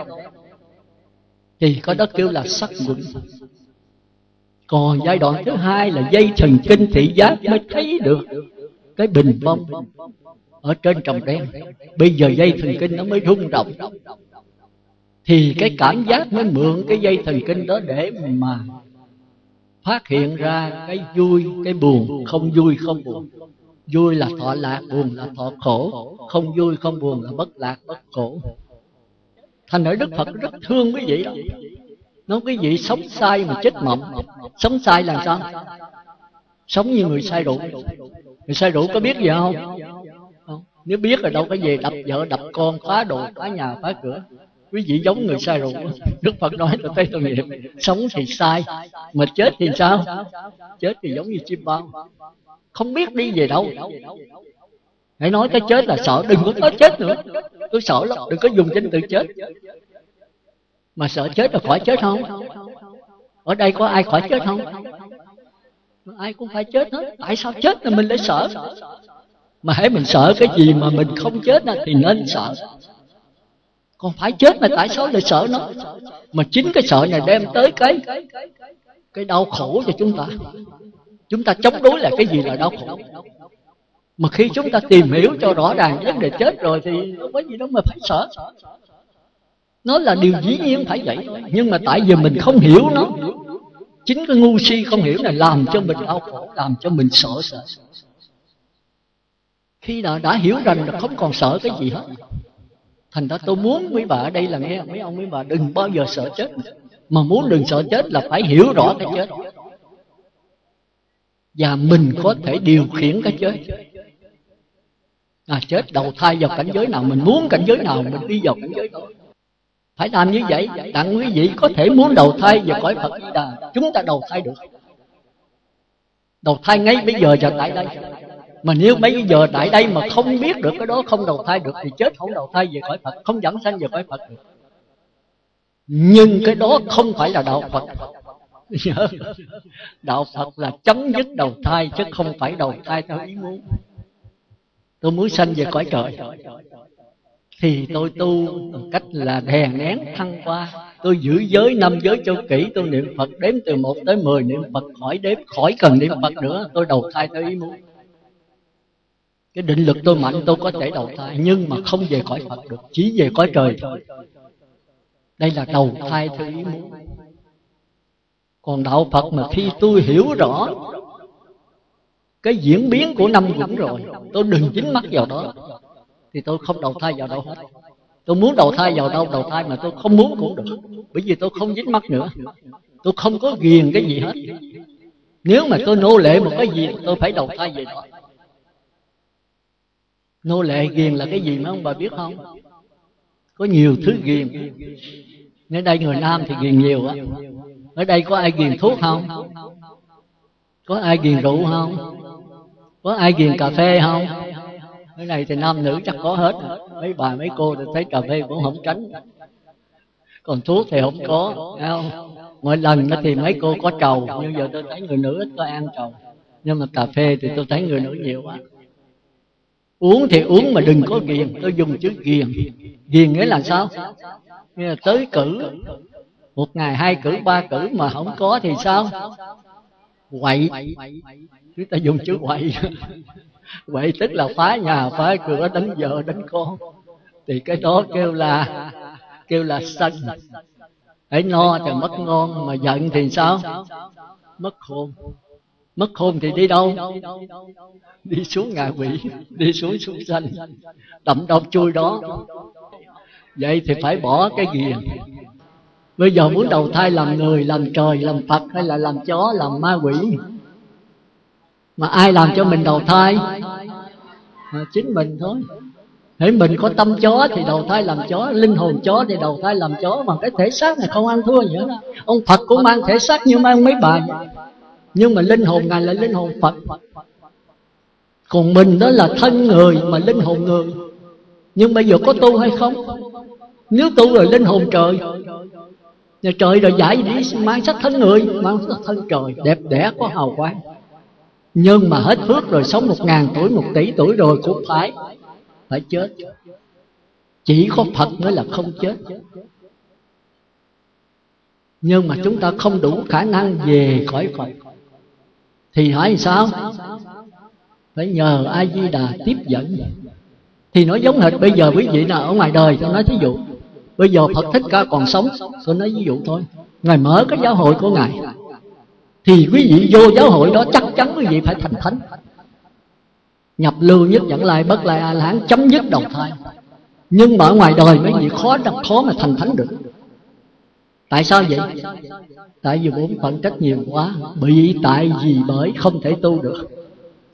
Thì có đó kêu là sắc vững. Còn giai đoạn thứ hai là dây thần kinh thị giác mới thấy được cái bình bông ở trên trồng đen. Bây giờ dây thần kinh nó mới rung động. Thì cái cảm giác mới mượn cái dây thần kinh đó để mà phát hiện ra cái vui, cái buồn, không vui, không buồn. Vui là thọ lạc, buồn là thọ khổ. Không vui, không buồn là bất lạc, bất khổ. Thành ở Đức Phật rất thương quý vị đó. Nói quý vị sống sai mà chết mộng. Sống sai làm sao? Sống như người say rượu. Người say rượu có biết gì không? Không. Nếu biết rồi đâu có về đập vợ, đập con, phá đồ, phá nhà, phá cửa. Quý vị giống người sai rượu. Đức Phật nói là Thái Tử Niệm. Sống thì sai, mà chết thì sao? Chết thì giống như chim bao, không biết đi về đâu. Hãy nói cái chết là sợ, đừng có nói chết nữa. Tôi sợ lắm, đừng có dùng danh từ chết. Mà sợ chết là khỏi chết không? Ở đây có ai khỏi chết không? Ai cũng phải chết hết. Tại sao chết là mình lại sợ? Mà hãy mình sợ cái gì mà mình không chết thì nên sợ. Còn phải chết mà tại sao lại sợ nó? Mà chính cái sợ này đem tới cái đau khổ cho chúng ta. Chúng ta chống đối là cái gì là đau khổ. Mà khi chúng ta tìm hiểu cho rõ ràng vấn đề chết rồi thì không có gì đâu mà phải sợ. Nó là điều dĩ nhiên phải vậy. Nhưng mà tại vì mình không hiểu nó. Chính cái ngu si không hiểu này làm cho mình đau khổ, làm cho mình sợ. Khi đã hiểu rằng là không còn sợ cái gì hết. Thành ra tôi muốn quý bà ở đây là nghe mấy ông quý bà đừng bao giờ sợ chết. Mà muốn đừng sợ chết là phải hiểu rõ cái chết. Và mình có thể điều khiển cái chết. Chết đầu thai vào cảnh giới nào, mình muốn cảnh giới nào mình đi vào cảnh giới đó. Phải làm như vậy. Đặng quý vị có thể muốn đầu thai vào cõi Phật Di Đà, chúng ta đầu thai được. Đầu thai ngay bây giờ và tại đây. Mà nếu mấy giờ tại đây mà không biết được cái đó, không đầu thai được thì chết không đầu thai về cõi Phật, không vãng sanh về cõi Phật được. Nhưng cái đó không phải là đạo Phật. Đạo Phật là chấm dứt đầu thai chứ không phải đầu thai theo ý muốn. Tôi muốn sanh về cõi trời thì tôi tu cách là đè nén thăng hoa. Tôi giữ giới 5 giới cho kỹ, tôi niệm Phật đếm từ 1 tới 10, niệm Phật khỏi đếm, khỏi cần niệm Phật nữa, tôi đầu thai theo ý muốn. Cái định lực tôi mạnh tôi có thể đầu thai, nhưng mà không về cõi Phật được, chỉ về cõi trời thôi. Đây là đầu thai theo ý muốn. Còn đạo Phật mà khi tôi hiểu rõ cái diễn biến của 5 uẩn rồi, tôi đừng dính mắc vào đó, thì tôi không đầu thai vào đâu hết. Tôi muốn đầu thai vào đâu đầu thai, mà tôi không muốn cũng được. Bởi vì tôi không dính mắc nữa. Tôi không có ghiền cái gì hết. Nếu mà tôi nô lệ một cái gì tôi phải đầu thai về đó. Nô lệ ghiền là cái gì mà ông bà biết không? Có nhiều thứ ghiền. Nếu đây người nam thì ghiền nhiều á. Ở đây có ai ghiền thuốc không? Có ai ghiền rượu không? Có ai ghiền cà phê không? Cái này thì nam nữ chắc có hết. Mấy bà mấy cô thì thấy cà phê cũng không tránh. Còn thuốc thì không có. Mỗi lần thì mấy cô có trầu. Nhưng giờ tôi thấy người nữ ít có ăn trầu. Nhưng mà cà phê thì tôi thấy người nữ nhiều quá. Uống thì uống mà đừng có ghiền. Tôi dùng chữ ghiền. Ghiền nghĩa là sao? Nghĩa là tới cử. 1 ngày 2 cử 3 cử mà không có thì sao? Quậy. Chúng ta dùng chữ quậy. Quậy tức là phá nhà, phá cửa, đánh vợ, đánh con. Thì cái đó kêu là sân. Hãy no thì mất ngon, mà giận thì sao? Mất khôn. Mất khôn thì đi đâu? Đi xuống ngạ quỷ, đi xuống súc sanh, đậm độc chui đó. Vậy thì phải bỏ cái ghiền. Bây giờ muốn đầu thai làm người, làm trời, làm Phật hay là làm chó, làm ma quỷ? Mà ai làm cho mình đầu thai? Chính mình thôi. Hễ mình có tâm chó thì đầu thai làm chó, linh hồn chó thì đầu thai làm chó. Mà cái thể xác này không ăn thua gì hết. Ông Phật cũng mang thể xác như mang mấy bà, nhưng mà linh hồn Ngài là linh hồn Phật. Còn mình đó là thân người mà linh hồn người. Nhưng bây giờ có tu hay không? Nếu tu rồi linh hồn trời. Nhà trời rồi giải gì đi, mang sách thân người, mang sách thân trời, đẹp đẽ có hào quang. Nhưng mà hết phước rồi, sống 1000 tuổi, 1 tỷ tuổi rồi cũng phải chết. Chỉ có Phật mới là không chết. Nhưng mà chúng ta không đủ khả năng về khỏi Phật thì hỏi sao? Phải nhờ A Di Đà tiếp dẫn. Thì nó giống hệt bây giờ quý vị nào ở ngoài đời, tôi nói thí dụ. Bây giờ Phật Thích Ca còn sống, tôi nói ví dụ thôi. Ngài mở cái giáo hội của Ngài thì quý vị vô giáo hội đó chắc chắn quý vị phải thành thánh. nhập lưu nhất dẫn lai bất lai a la hán, chấm dứt đầu thai. Nhưng mà ở ngoài đời mấy vị khó mà thành thánh được. Tại sao vậy? Tại vì bốn phận trách nhiều quá, bị tại vì bởi không thể tu được.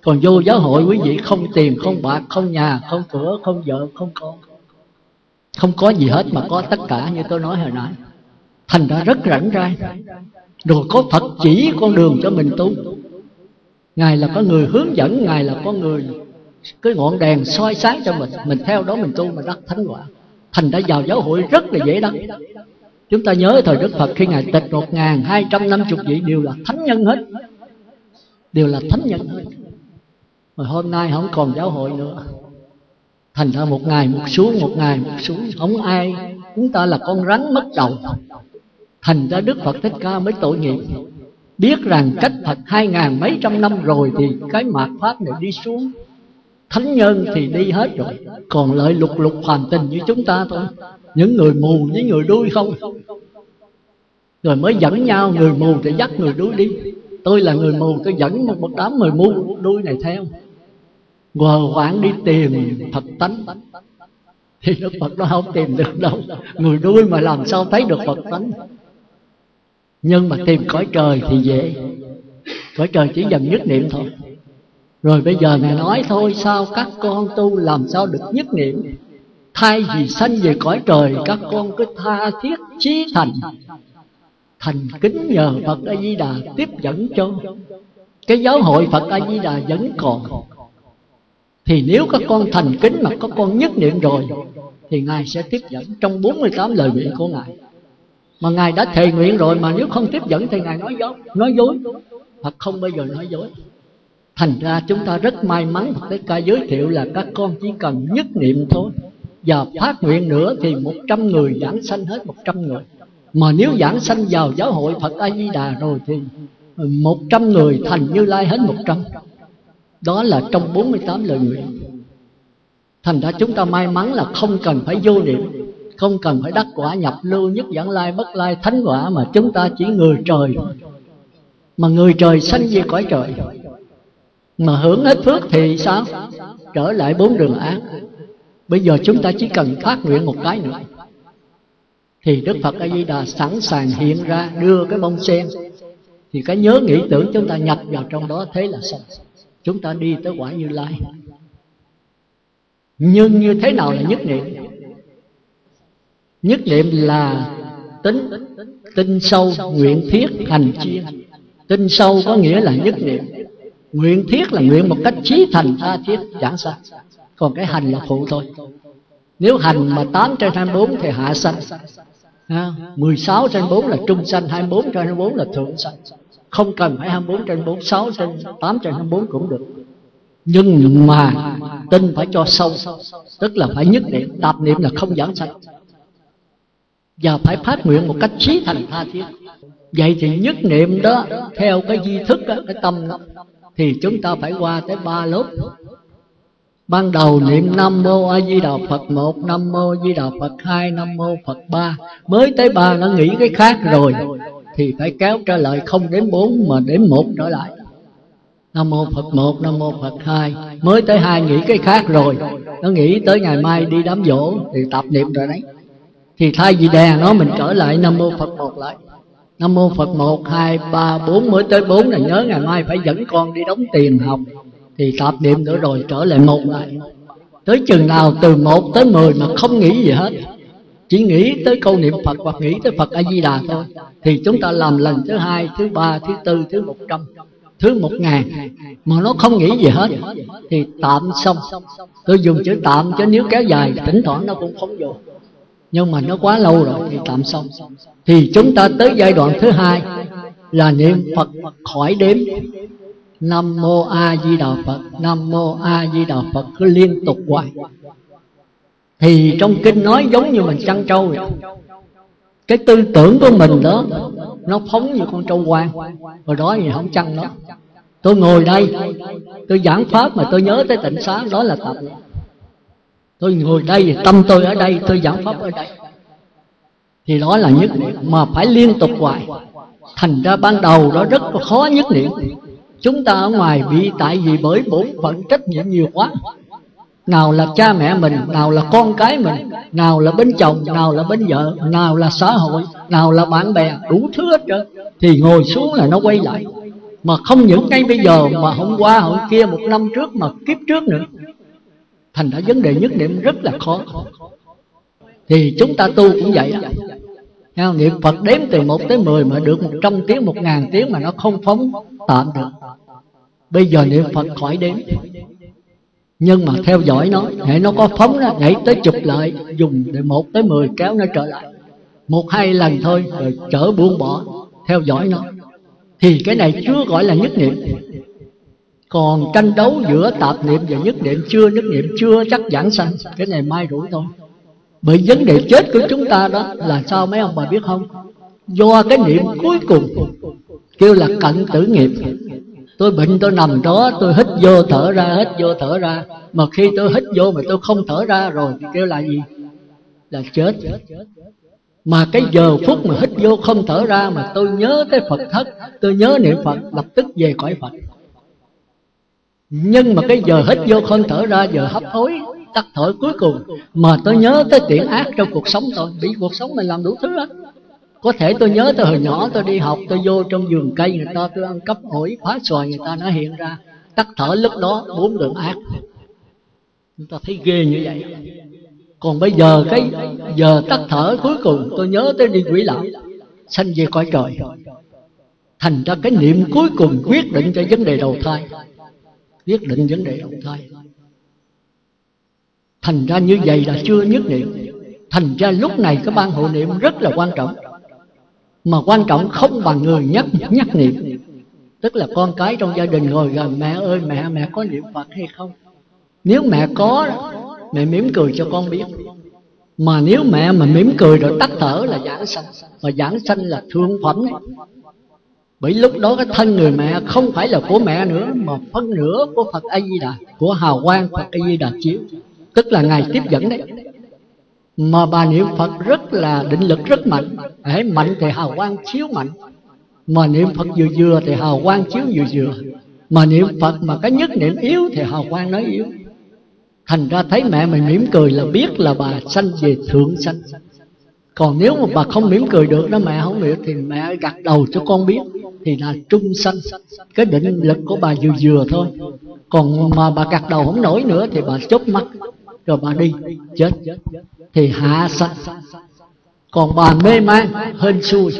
Còn vô giáo hội quý vị không tiền, không bạc, không nhà, không cửa, không vợ, không con, không có gì hết mà có tất cả như tôi nói hồi nãy. Thành ra rất rảnh rang. Rồi có Phật chỉ con đường cho mình tu. Ngài là có người hướng dẫn, Ngài là có người cái ngọn đèn soi sáng cho mình. Mình theo đó mình tu mà đắc thánh quả. Thành ra vào giáo hội rất là dễ đắc. Chúng ta nhớ thời Đức Phật khi Ngài tịch 1250 vị đều là thánh nhân hết. Đều là thánh nhân hết. Mà hôm nay không còn giáo hội nữa. Thành ra một ngày một xuống, một ngày một xuống. Không ai, chúng ta là con rắn mất đầu. Thành ra Đức Phật Thích Ca mới tội nghiệp. Biết rằng cách Phật 2000 mấy trăm năm rồi thì cái mạt pháp này đi xuống. Thánh nhân thì đi hết rồi. Còn lợi lục phàm tình như chúng ta thôi. Những người mù với người đuôi không. Rồi mới dẫn nhau, người mù thì dắt người đuôi đi. Tôi là người mù, tôi dẫn một đám người mù đuôi này theo. Ngờ hoảng đi tìm Phật tánh. Thì Đức Phật nó không tìm được đâu. Người đuôi mà làm sao thấy được Phật tánh. Nhưng mà tìm cõi trời thì dễ. Cõi trời chỉ dần nhất niệm thôi. Rồi bây giờ Ngài nói thôi, sao các con tu làm sao được nhất niệm. Thay vì sanh về cõi trời, các con cứ tha thiết chí thành, thành kính nhờ Phật A Di Đà tiếp dẫn cho. Cái giáo hội Phật A Di Đà vẫn còn. Thì nếu các con thành kính mà các con nhất niệm rồi, thì Ngài sẽ tiếp dẫn trong 48 lời nguyện của Ngài. Mà Ngài đã thề nguyện rồi, mà nếu không tiếp dẫn thì Ngài nói dối. Phật không bao giờ nói dối. Thành ra chúng ta rất may mắn, Phật Thích Ca giới thiệu là các con chỉ cần nhất niệm thôi. Và phát nguyện nữa thì 100 người giảng sanh hết 100 người. Mà nếu giảng sanh vào giáo hội Phật A Di Đà rồi thì 100 người thành Như Lai hết 100. Đó là trong 48 lời nguyện. Thành ra chúng ta may mắn là không cần phải vô niệm, không cần phải đắc quả nhập lưu nhất vãng lai bất lai thánh quả, mà chúng ta chỉ người trời. Mà người trời sanh về cõi trời, mà hưởng hết phước thì sao? Trở lại bốn đường ác. Bây giờ chúng ta chỉ cần phát nguyện một cái nữa thì Đức Phật A Di Đà sẵn sàng hiện ra, đưa cái bông sen thì cái nhớ nghĩ tưởng chúng ta nhập vào trong đó, thế là sanh. Chúng ta đi tới quả Như Lai. Nhưng như thế nào là nhất niệm? Nhất niệm là tính, tin sâu, nguyện thiết, hành chuyên. Tin sâu có nghĩa là nhất niệm. Nguyện thiết là nguyện một cách chí thành tha thiết giảng sanh. Còn cái hành là phụ thôi. Nếu hành mà 8/24 thì hạ sanh, 16/4 là trung sanh, 24/24 là thượng sanh. Không cần phải 24/4, 6/8/24 cũng được. Nhưng mà tin phải cho sâu, tức là phải nhất niệm. Tạp niệm là không giảng sanh. Và phải phát nguyện một cách chí thành tha thiết. Vậy thì nhất niệm đó, theo cái di thức đó, cái tâm đó, thì chúng ta phải qua tới 3 lớp. Ban đầu niệm Nam Mô A Di Đà Phật 1, Nam Mô A Di Đà Phật 2, Nam Mô Phật 3. Mới tới 3 nó nghĩ cái khác rồi thì phải kéo trở lại, không đến 4 mà đến 1 trở lại. Nam Mô Phật 1, Nam Mô Phật 2. Mới tới 2 nghĩ cái khác rồi, nó nghĩ tới ngày mai đi đám dỗ thì tạp niệm rồi đấy. Thì thay vì đè nó, mình trở lại Nam Mô Phật 1 lại. Nam Mô Phật 1, 2, 3, 4. Mới tới 4 là nhớ ngày mai phải dẫn con đi đóng tiền học, thì tạp niệm nữa rồi trở lại 1 lại. Tới chừng nào từ 1 tới 10 mà không nghĩ gì hết, chỉ nghĩ tới câu niệm Phật hoặc nghĩ tới Phật A Di Đà thôi, thì chúng ta làm lần thứ 2, thứ 3, thứ 4, thứ 100, thứ 1000 mà nó không nghĩ gì hết thì tạm xong. Tôi dùng chữ tạm chứ nếu kéo dài thỉnh thoảng nó cũng không vô, nhưng mà nó quá lâu rồi thì tạm xong. Thì chúng ta tới giai đoạn thứ 2 là niệm Phật khỏi đếm. Nam Mô A Di Đà Phật, Nam Mô A Di Đà Phật cứ liên tục hoài. Thì trong kinh nói giống như mình chăn trâu vậy. Cái tư tưởng của mình đó nó phóng như con trâu hoang. Hồi đó thì không chăn nó. Tôi ngồi đây, tôi giảng pháp mà tôi nhớ tới tịnh xá, đó là tập. Tôi ngồi đây, tâm tôi ở đây, tôi giảng pháp ở đây. Thì đó là nhất niệm mà phải liên tục hoài. Thành ra ban đầu đó rất khó nhất niệm. Chúng ta ở ngoài bị tại vì bởi bổn phận trách nhiệm nhiều quá. Nào là cha mẹ mình, nào là con cái mình, nào là bên chồng, nào là bên vợ, nào là xã hội, nào là bạn bè, đủ thứ hết trơn. Thì ngồi xuống là nó quay lại. Mà không những ngay bây giờ mà hôm qua, hôm kia, một năm trước, mà kiếp trước nữa. Thành ra vấn đề nhất niệm rất là khó. Thì chúng ta tu cũng vậy đó. Niệm Phật đếm từ 1 tới 10 mà được 100 tiếng, 1000 tiếng mà nó không phóng tạm được. Bây giờ niệm Phật khỏi đếm, nhưng mà theo dõi nó, hễ nó có phóng ra, hãy tới chụp lại, dùng từ 1 tới 10 kéo nó trở lại 1-2 lần thôi, rồi chở buông bỏ, theo dõi nó. Thì cái này chưa gọi là nhất niệm. Còn tranh đấu giữa tạp niệm và nhất niệm chưa chắc vãng sanh. Cái này mai rủi thôi. Bởi vấn đề chết của chúng ta đó là sao mấy ông bà biết không? Do cái niệm cuối cùng kêu là cận tử nghiệp. Tôi bệnh tôi nằm đó, tôi hít vô thở ra, hít vô thở ra. Mà khi tôi hít vô mà tôi không thở ra rồi thì kêu là gì? Là chết. Mà cái giờ phút mà hít vô không thở ra mà tôi nhớ tới Phật thất, tôi nhớ niệm Phật, lập tức về cõi Phật. Nhưng mà cái giờ hít vô không thở ra, giờ hấp hối tắt thở cuối cùng mà tôi nhớ tới tiện ác trong cuộc sống tôi. Bị cuộc sống mình làm đủ thứ hết. Có thể tôi nhớ từ hồi nhỏ tôi đi học, tôi vô trong vườn cây người ta, tôi ăn cắp ổi, phá xoài người ta, nó hiện ra. Tắt thở lúc đó 4 đường ác. Chúng ta thấy ghê như vậy. Còn bây giờ cái giờ tắt thở cuối cùng tôi nhớ tới đi quỷ lão, sanh về cõi trời. Thành ra cái niệm cuối cùng quyết định cho vấn đề đầu thai. Quyết định vấn đề đầu thai. Thành ra như vậy là chưa nhất niệm. Thành ra lúc này cái ban hộ niệm rất là quan trọng. Mà quan trọng không bằng người nhắc niệm. Tức là con cái trong gia đình ngồi gần, mẹ ơi mẹ có niệm Phật hay không? Nếu mẹ có, mẹ mỉm cười cho con biết. Mà nếu mẹ mà mỉm cười rồi tắt thở là vãng sanh. Mà vãng sanh là thương phẩm. Bởi lúc đó cái thân người mẹ không phải là của mẹ nữa, mà phân nửa của Phật A Di Đà, của Hào Quang Phật A Di Đà chiếu. Tức là Ngài tiếp dẫn đấy. Mà bà niệm Phật rất là định lực rất mạnh. Hễ mạnh thì Hào Quang chiếu mạnh. Mà niệm Phật vừa thì Hào Quang chiếu vừa. Mà niệm Phật mà cái nhất niệm yếu thì Hào Quang nói yếu. Thành ra thấy mẹ mình mỉm cười là biết là bà sanh về thượng sanh. Còn nếu mà bà không mỉm cười được đó, mẹ không hiểu, thì mẹ gật đầu cho con biết thì là trung sanh. Cái định lực của bà vừa thôi. Còn mà bà gật đầu không nổi nữa thì bà chớp mắt rồi bà đi chết, thì hạ sanh. Còn bà mê man hên xui.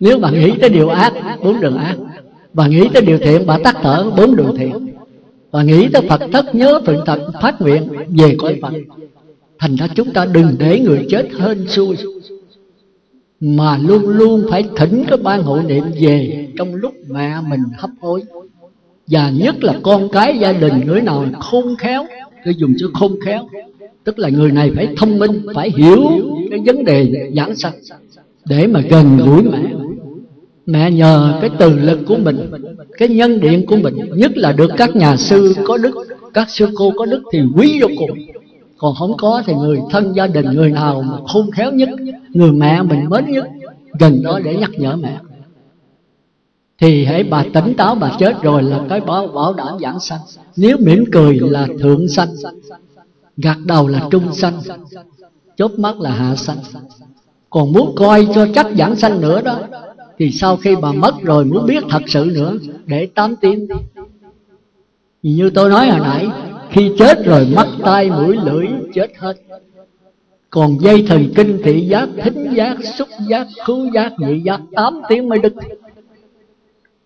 Nếu bà nghĩ tới điều ác, 4 đường ác. Bà nghĩ tới điều thiện, bà tắt thở, 4 đường thiện. Bà nghĩ tới Phật thất, nhớ phượng tập, phát nguyện về cõi Phật. Thành ra chúng ta đừng để người chết hên xui, mà luôn luôn phải thỉnh cái ban hộ niệm về trong lúc mẹ mình hấp hối. Và nhất là con cái gia đình, người nào khôn khéo, tôi dùng chữ khôn khéo, tức là người này phải thông minh, phải hiểu cái vấn đề vãng sanh để mà gần gũi mẹ. Mẹ nhờ cái từ lực của mình, cái nhân điện của mình, nhất là được các nhà sư có đức, các sư cô có đức thì quý vô cùng. Còn không có thì người thân gia đình, người nào mà khôn khéo nhất, người mẹ mình mến nhất, gần đó để nhắc nhở mẹ. Thì hãy bà tỉnh táo bà chết rồi là cái bảo đảm vãng sanh. Nếu mỉm cười là thượng sanh, gật đầu là trung sanh, chớp mắt là hạ sanh. Còn muốn coi cho chắc vãng sanh nữa đó, thì sau khi bà mất rồi muốn biết thật sự nữa, để 8 tiếng. Như tôi nói hồi nãy, khi chết rồi mắt tai mũi lưỡi chết hết. Còn dây thần kinh, thị giác, thính giác, xúc giác, khứu giác, nhị giác, 8 tiếng mới đứt.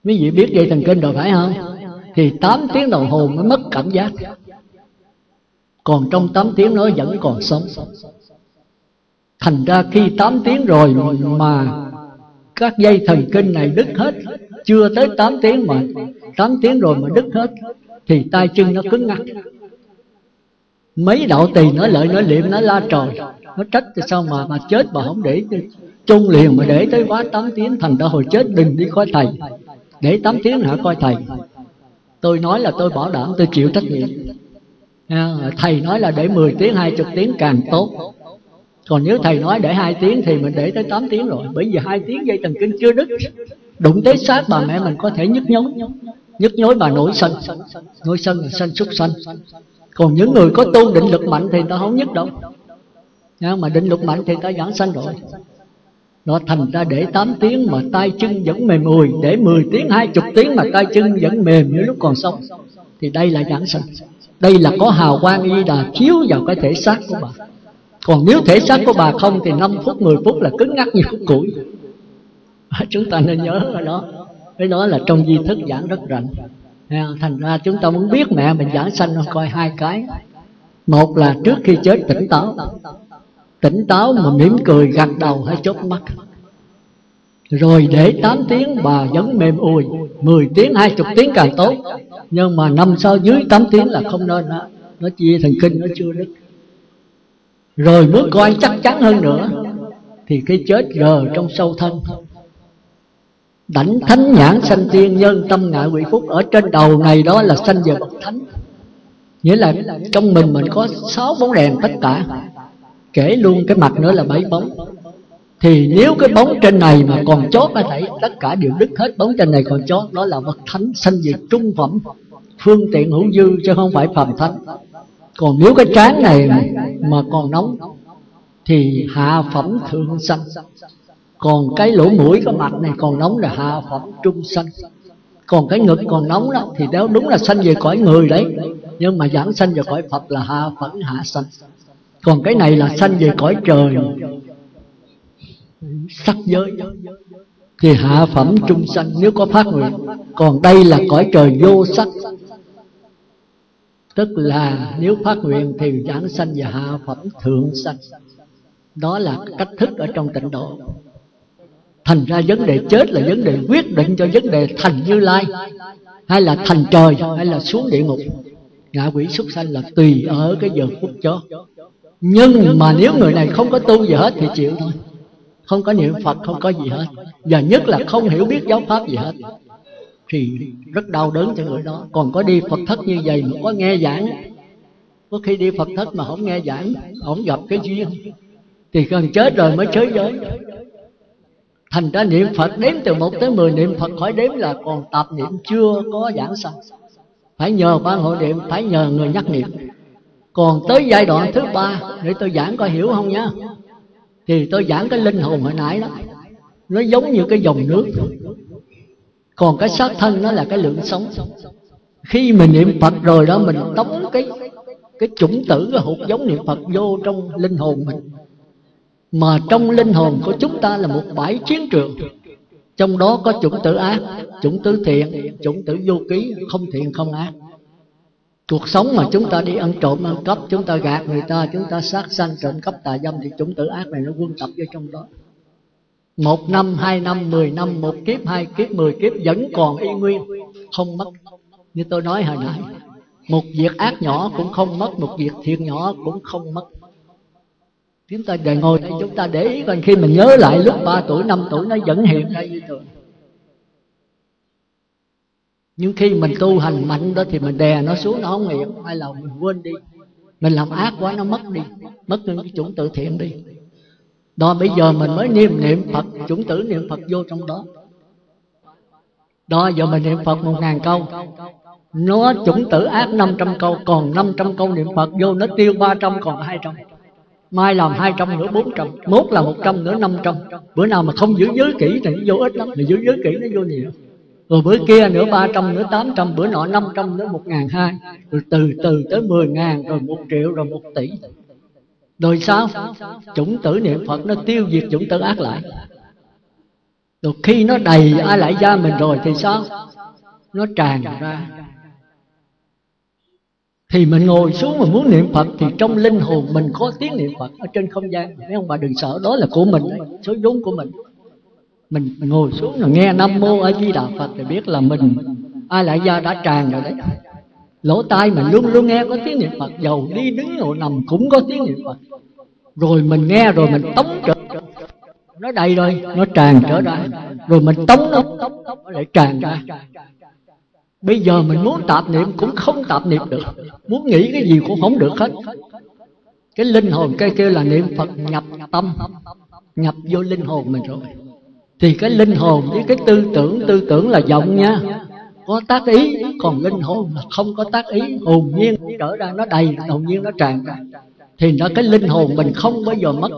Mấy vị biết dây thần kinh rồi phải không? Thì 8 tiếng đồng hồ mới mất cảm giác. Còn trong 8 tiếng nó vẫn còn sống. Thành ra khi 8 tiếng rồi mà các dây thần kinh này đứt hết, chưa tới 8 tiếng mà 8 tiếng rồi mà đứt hết, thì tay chân nó cứng ngắc. Mấy đạo tỳ nó lợi nó liệm nó la tròi, nó trách thì sao mà bà chết bà không để chung liền mà để tới quá 8 tiếng. Thành ra hồi chết đừng đi coi thầy, để 8 tiếng hả coi thầy. Tôi nói là tôi bảo đảm, tôi chịu trách nhiệm. Thầy nói là để 10 tiếng, 20 tiếng càng tốt. Còn nếu thầy nói để 2 tiếng thì mình để tới 8 tiếng rồi. Bởi vì 2 tiếng dây thần kinh chưa đứt. Đụng tới xác bà mẹ mình có thể nhức nhối mà nổi sân. Nổi sân là sân súc sanh. Còn những người có tu định lực mạnh thì ta không nhức đâu. Mà định lực mạnh thì ta giảng sanh rồi. Nó thành ra để 8 tiếng mà tay chân vẫn mềm ùi, để 10 tiếng 20 tiếng mà tay chân vẫn mềm như lúc còn sống, thì đây là giảng sanh. Đây là có hào quang A Di Đà chiếu vào cái thể xác của bà. Còn nếu thể xác của bà không thì 5 phút 10 phút là cứng ngắc như khúc củi. Chúng ta nên nhớ đó. Cái đó là trong di thức giảng rất rảnh. Thành ra chúng ta muốn biết mẹ mình giảng sanh coi hai cái. Một là trước khi chết tỉnh táo, tỉnh táo mà mỉm cười, gật đầu hay chớp mắt. Rồi để 8 tiếng bà vẫn mềm ùi, 10 tiếng 20 tiếng càng tốt. Nhưng mà năm sau dưới 8 tiếng là không nên. Nó chia thần kinh nó chưa đứt. Rồi muốn coi chắc chắn hơn nữa thì cái chết rờ trong sâu thân. Đảnh thánh nhãn sanh tiên, nhân tâm ngạ quỷ phúc. Ở trên đầu này đó là sanh về bậc thánh. Nghĩa là trong mình có 6 bóng đèn tất cả, kể luôn cái mặt nữa là 7 bóng. Thì nếu cái bóng trên này mà còn chót có thể tất cả đều đứt hết, bóng trên này còn chót, đó là bậc thánh sanh về trung phẩm, phương tiện hữu dư chứ không phải phàm thánh. Còn nếu cái trán này mà còn nóng thì hạ phẩm thượng sanh. Còn cái lỗ mũi cái mặt này còn nóng là hạ phẩm trung sanh. Còn cái ngực còn nóng đó thì đó đúng là sanh về cõi người đấy. Nhưng mà giảng sanh về cõi Phật là hạ phẩm hạ sanh. Còn cái này là sanh về cõi trời sắc giới thì hạ phẩm trung sanh nếu có phát nguyện. Còn đây là cõi trời vô sắc, tức là nếu phát nguyện thì giảng sanh và hạ phẩm thượng sanh. Đó là cách thức ở trong tịnh độ. Thành ra vấn đề chết là vấn đề quyết định cho vấn đề thành Như Lai, hay là thành trời, hay là xuống địa ngục. Ngạ quỷ súc sanh là tùy ở cái giờ phút chót. Nhưng mà nếu người này không có tu gì hết thì chịu thôi. Không có niệm Phật, không có gì hết, và nhất là không hiểu biết giáo pháp gì hết, thì rất đau đớn cho người đó. Còn có đi Phật thất như vậy mà có nghe giảng, có khi đi Phật thất mà không nghe giảng, không gặp cái duyên thì gần chết rồi mới chới giới. Thành ra niệm Phật đếm từ 1 tới 10, niệm Phật khỏi đếm là còn tạp niệm chưa có giảng sanh. Phải nhờ ban hộ niệm, phải nhờ người nhắc niệm. Còn tới giai đoạn thứ 3, để tôi giảng coi hiểu không nhá, thì tôi giảng cái linh hồn hồi nãy đó, nó giống như cái dòng nước. Còn cái xác thân nó là cái lượng sống. Khi mình niệm Phật rồi đó, mình tống cái chủng tử, cái hột giống niệm Phật vô trong linh hồn mình. Mà trong linh hồn của chúng ta là một bãi chiến trường, trong đó có chủng tử ác, chủng tử thiện, chủng tử vô ký, không thiện không ác. Cuộc sống mà chúng ta đi ăn trộm ăn cắp, chúng ta gạt người ta, chúng ta sát sanh trộm cắp tà dâm, thì chủng tử ác này nó quân tập vô trong đó. 1 năm, 2 năm, 10 năm, 1 kiếp, 2 kiếp, 10 kiếp vẫn còn y nguyên, không mất. Như tôi nói hồi nãy, một việc ác nhỏ cũng không mất, một việc thiện nhỏ cũng không mất. Chúng ta để ngồi đây, chúng ta để ý, còn khi mình nhớ lại lúc 3 tuổi, 5 tuổi nó vẫn hiện ra như thường. Nhưng khi mình tu hành mạnh đó thì mình đè nó xuống, nó không hiện, hay là mình quên đi. Mình làm ác quá nó mất đi, mất những cái chủng tử thiện đi. Đó bây giờ mình mới niệm Phật, chủng tử niệm Phật vô trong đó. Đó giờ mình niệm Phật 1000 câu, nó chủng tử ác 500 câu, còn 500 câu niệm Phật vô nó tiêu 300 còn 200. Mai làm 200 nữa 400, mốt là 100 nữa 500. Bữa nào mà không giữ giới kỹ thì nó vô ít lắm, mà giữ giới kỹ nó vô nhiều. Rồi bữa kia nữa 300 nữa 800, bữa nọ 500 nữa 1.200, rồi từ từ tới 10.000, rồi 1 triệu, rồi 1 tỷ. Rồi sao? Chủng tử niệm Phật nó tiêu diệt chủng tử ác lại. Rồi khi nó đầy ai lại da mình rồi thì sao? Nó tràn ra. Thì mình ngồi xuống mà muốn niệm Phật thì trong linh hồn mình có tiếng niệm Phật ở trên không gian. Mấy ông bà đừng sợ, đó là của mình, số vốn của mình. Mình ngồi xuống rồi nghe Nam Mô A Di Đà Phật thì biết là mình ai lại ra đã tràn rồi đấy. Lỗ tai mình luôn luôn nghe có tiếng niệm Phật, dầu đi đứng ngồi nằm cũng có tiếng niệm Phật. Rồi mình nghe rồi mình tống trở, nó đầy rồi, nó tràn trở ra. Rồi mình tống nó lại tràn ra. Bây giờ mình muốn tạp niệm cũng không tạp niệm được, muốn nghĩ cái gì cũng không được hết. Cái linh hồn cái kêu là niệm Phật nhập tâm, nhập vô linh hồn mình rồi. Thì cái linh hồn với cái tư tưởng là vọng nha, có tác ý. Còn linh hồn là không có tác ý, hồn nhiên trở ra nó đầy, hồn nhiên nó tràn ra. Thì nó cái linh hồn mình không bao giờ mất.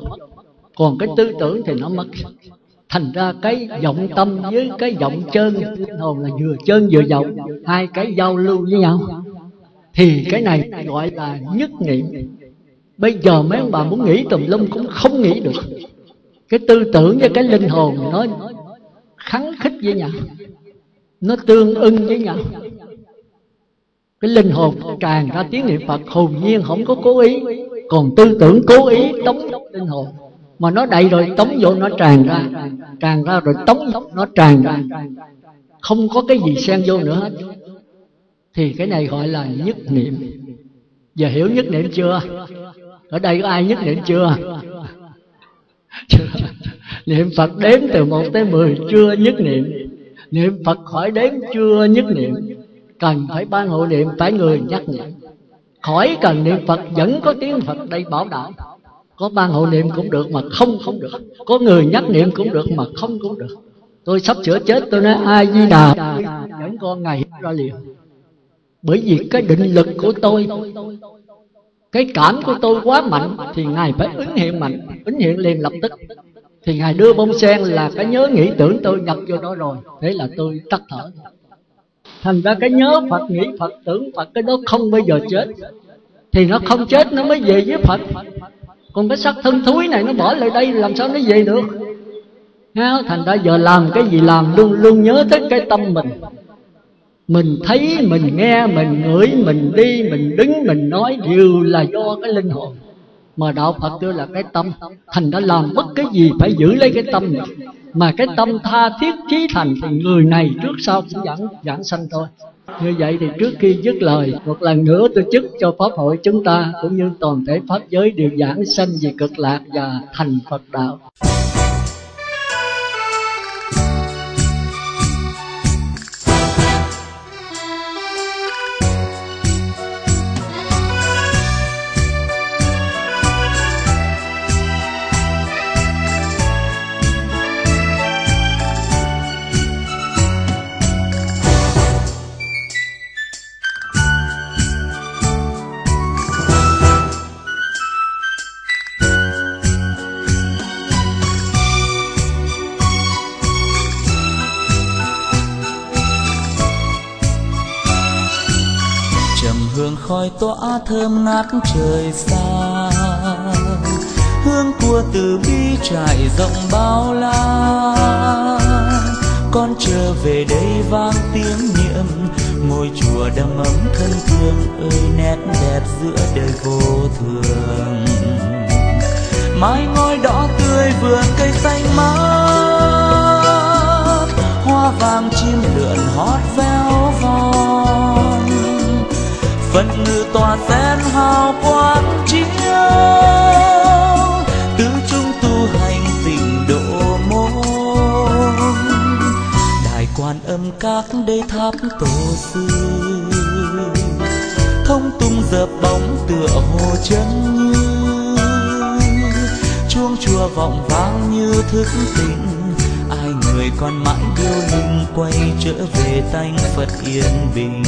Còn cái tư tưởng thì nó mất. Thành ra cái vọng tâm với cái vọng chân, linh hồn là vừa chân vừa vọng, hai cái giao lưu với nhau. Thì cái này gọi là nhất niệm. Bây giờ mấy ông bà muốn nghĩ tùm lum cũng không nghĩ được. Cái tư tưởng với cái linh hồn nó kháng khích với nhau, nó tương ưng với nhau. Cái linh hồn tràn ra tiếng niệm Phật, hồn nhiên không có cố ý. Còn tư tưởng cố ý tống linh hồn, mà nó đầy rồi tống vô nó tràn ra rồi tống nó tràn ra, không có cái gì xen vô nữa hết. Thì cái này gọi là nhất niệm. Giờ hiểu nhất niệm chưa? Ở đây có ai nhất niệm chưa? Niệm Phật đếm từ 1 tới 10 chưa nhất niệm. Niệm Phật khỏi đếm chưa nhất niệm. Cần phải ban hộ niệm, phải người nhắc niệm. Khỏi cần niệm Phật vẫn có tiếng Phật đây bảo đảm. Có ban hộ niệm cũng được mà không được. Có người nhắc niệm cũng được mà không được. Tôi sắp sửa chết tôi nói A Di Đà dẫn con ngày ra liền. Bởi vì cái định lực của tôi, cái cảm của tôi quá mạnh, thì Ngài phải ứng hiện mạnh, ứng hiện liền lập tức. Thì Ngài đưa bông sen là cái nhớ nghĩ tưởng tôi nhập vô đó rồi. Thế là tôi tắt thở. Thành ra cái nhớ Phật, nghĩ Phật, tưởng Phật, cái đó không bao giờ chết. Thì nó không chết nó mới về với Phật. Còn cái sắc thân thúi này nó bỏ lại đây làm sao nó về được? Thành ra giờ làm cái gì làm luôn luôn nhớ tới cái tâm mình. Mình thấy, mình nghe, mình ngửi, mình đi, mình đứng, mình nói đều là do cái linh hồn. Mà đạo Phật đưa là cái tâm. Thành đã làm bất cái gì phải giữ lấy cái tâm này. Mà cái tâm tha thiết chí thành thì người này trước sau sẽ vãng sanh thôi. Như vậy thì trước khi dứt lời, một lần nữa tôi chúc cho Pháp hội chúng ta cũng như toàn thể Pháp giới đều vãng sanh về cực lạc và thành Phật đạo. Khói tỏa thơm ngát trời xa, hương của từ bi trải rộng bao la. Con trở về đây vang tiếng niệm, ngôi chùa đầm ấm thân thương, ơi nét đẹp giữa đời vô thường. Mái ngói đỏ tươi vườn cây xanh mát, hoa vàng chim lượn hót véo von. Phật ngự tòa sen hào quang chiếu, tứ trung tu hành tịnh độ môn. Đài quan âm các đế tháp tổ sư, thông tung dợp bóng tựa hồ chân như. Chuông chùa vọng vang như thức tỉnh, ai người còn mãi điêu linh quay trở về tánh Phật yên bình.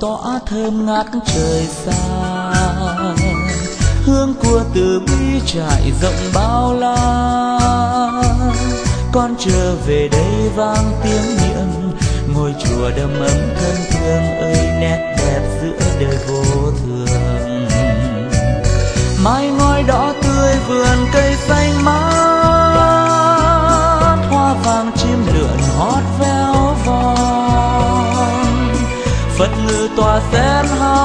Tỏa thơm ngát trời xa, hương của từ bi trải rộng bao la. Con trở về đây vang tiếng niệm, ngôi chùa đầm ấm thân thương, ơi nét đẹp giữa đời vô thường. Mái ngói đỏ tươi vườn cây xanh mát, hoa vàng chim lượn hót véo von. sen hoa.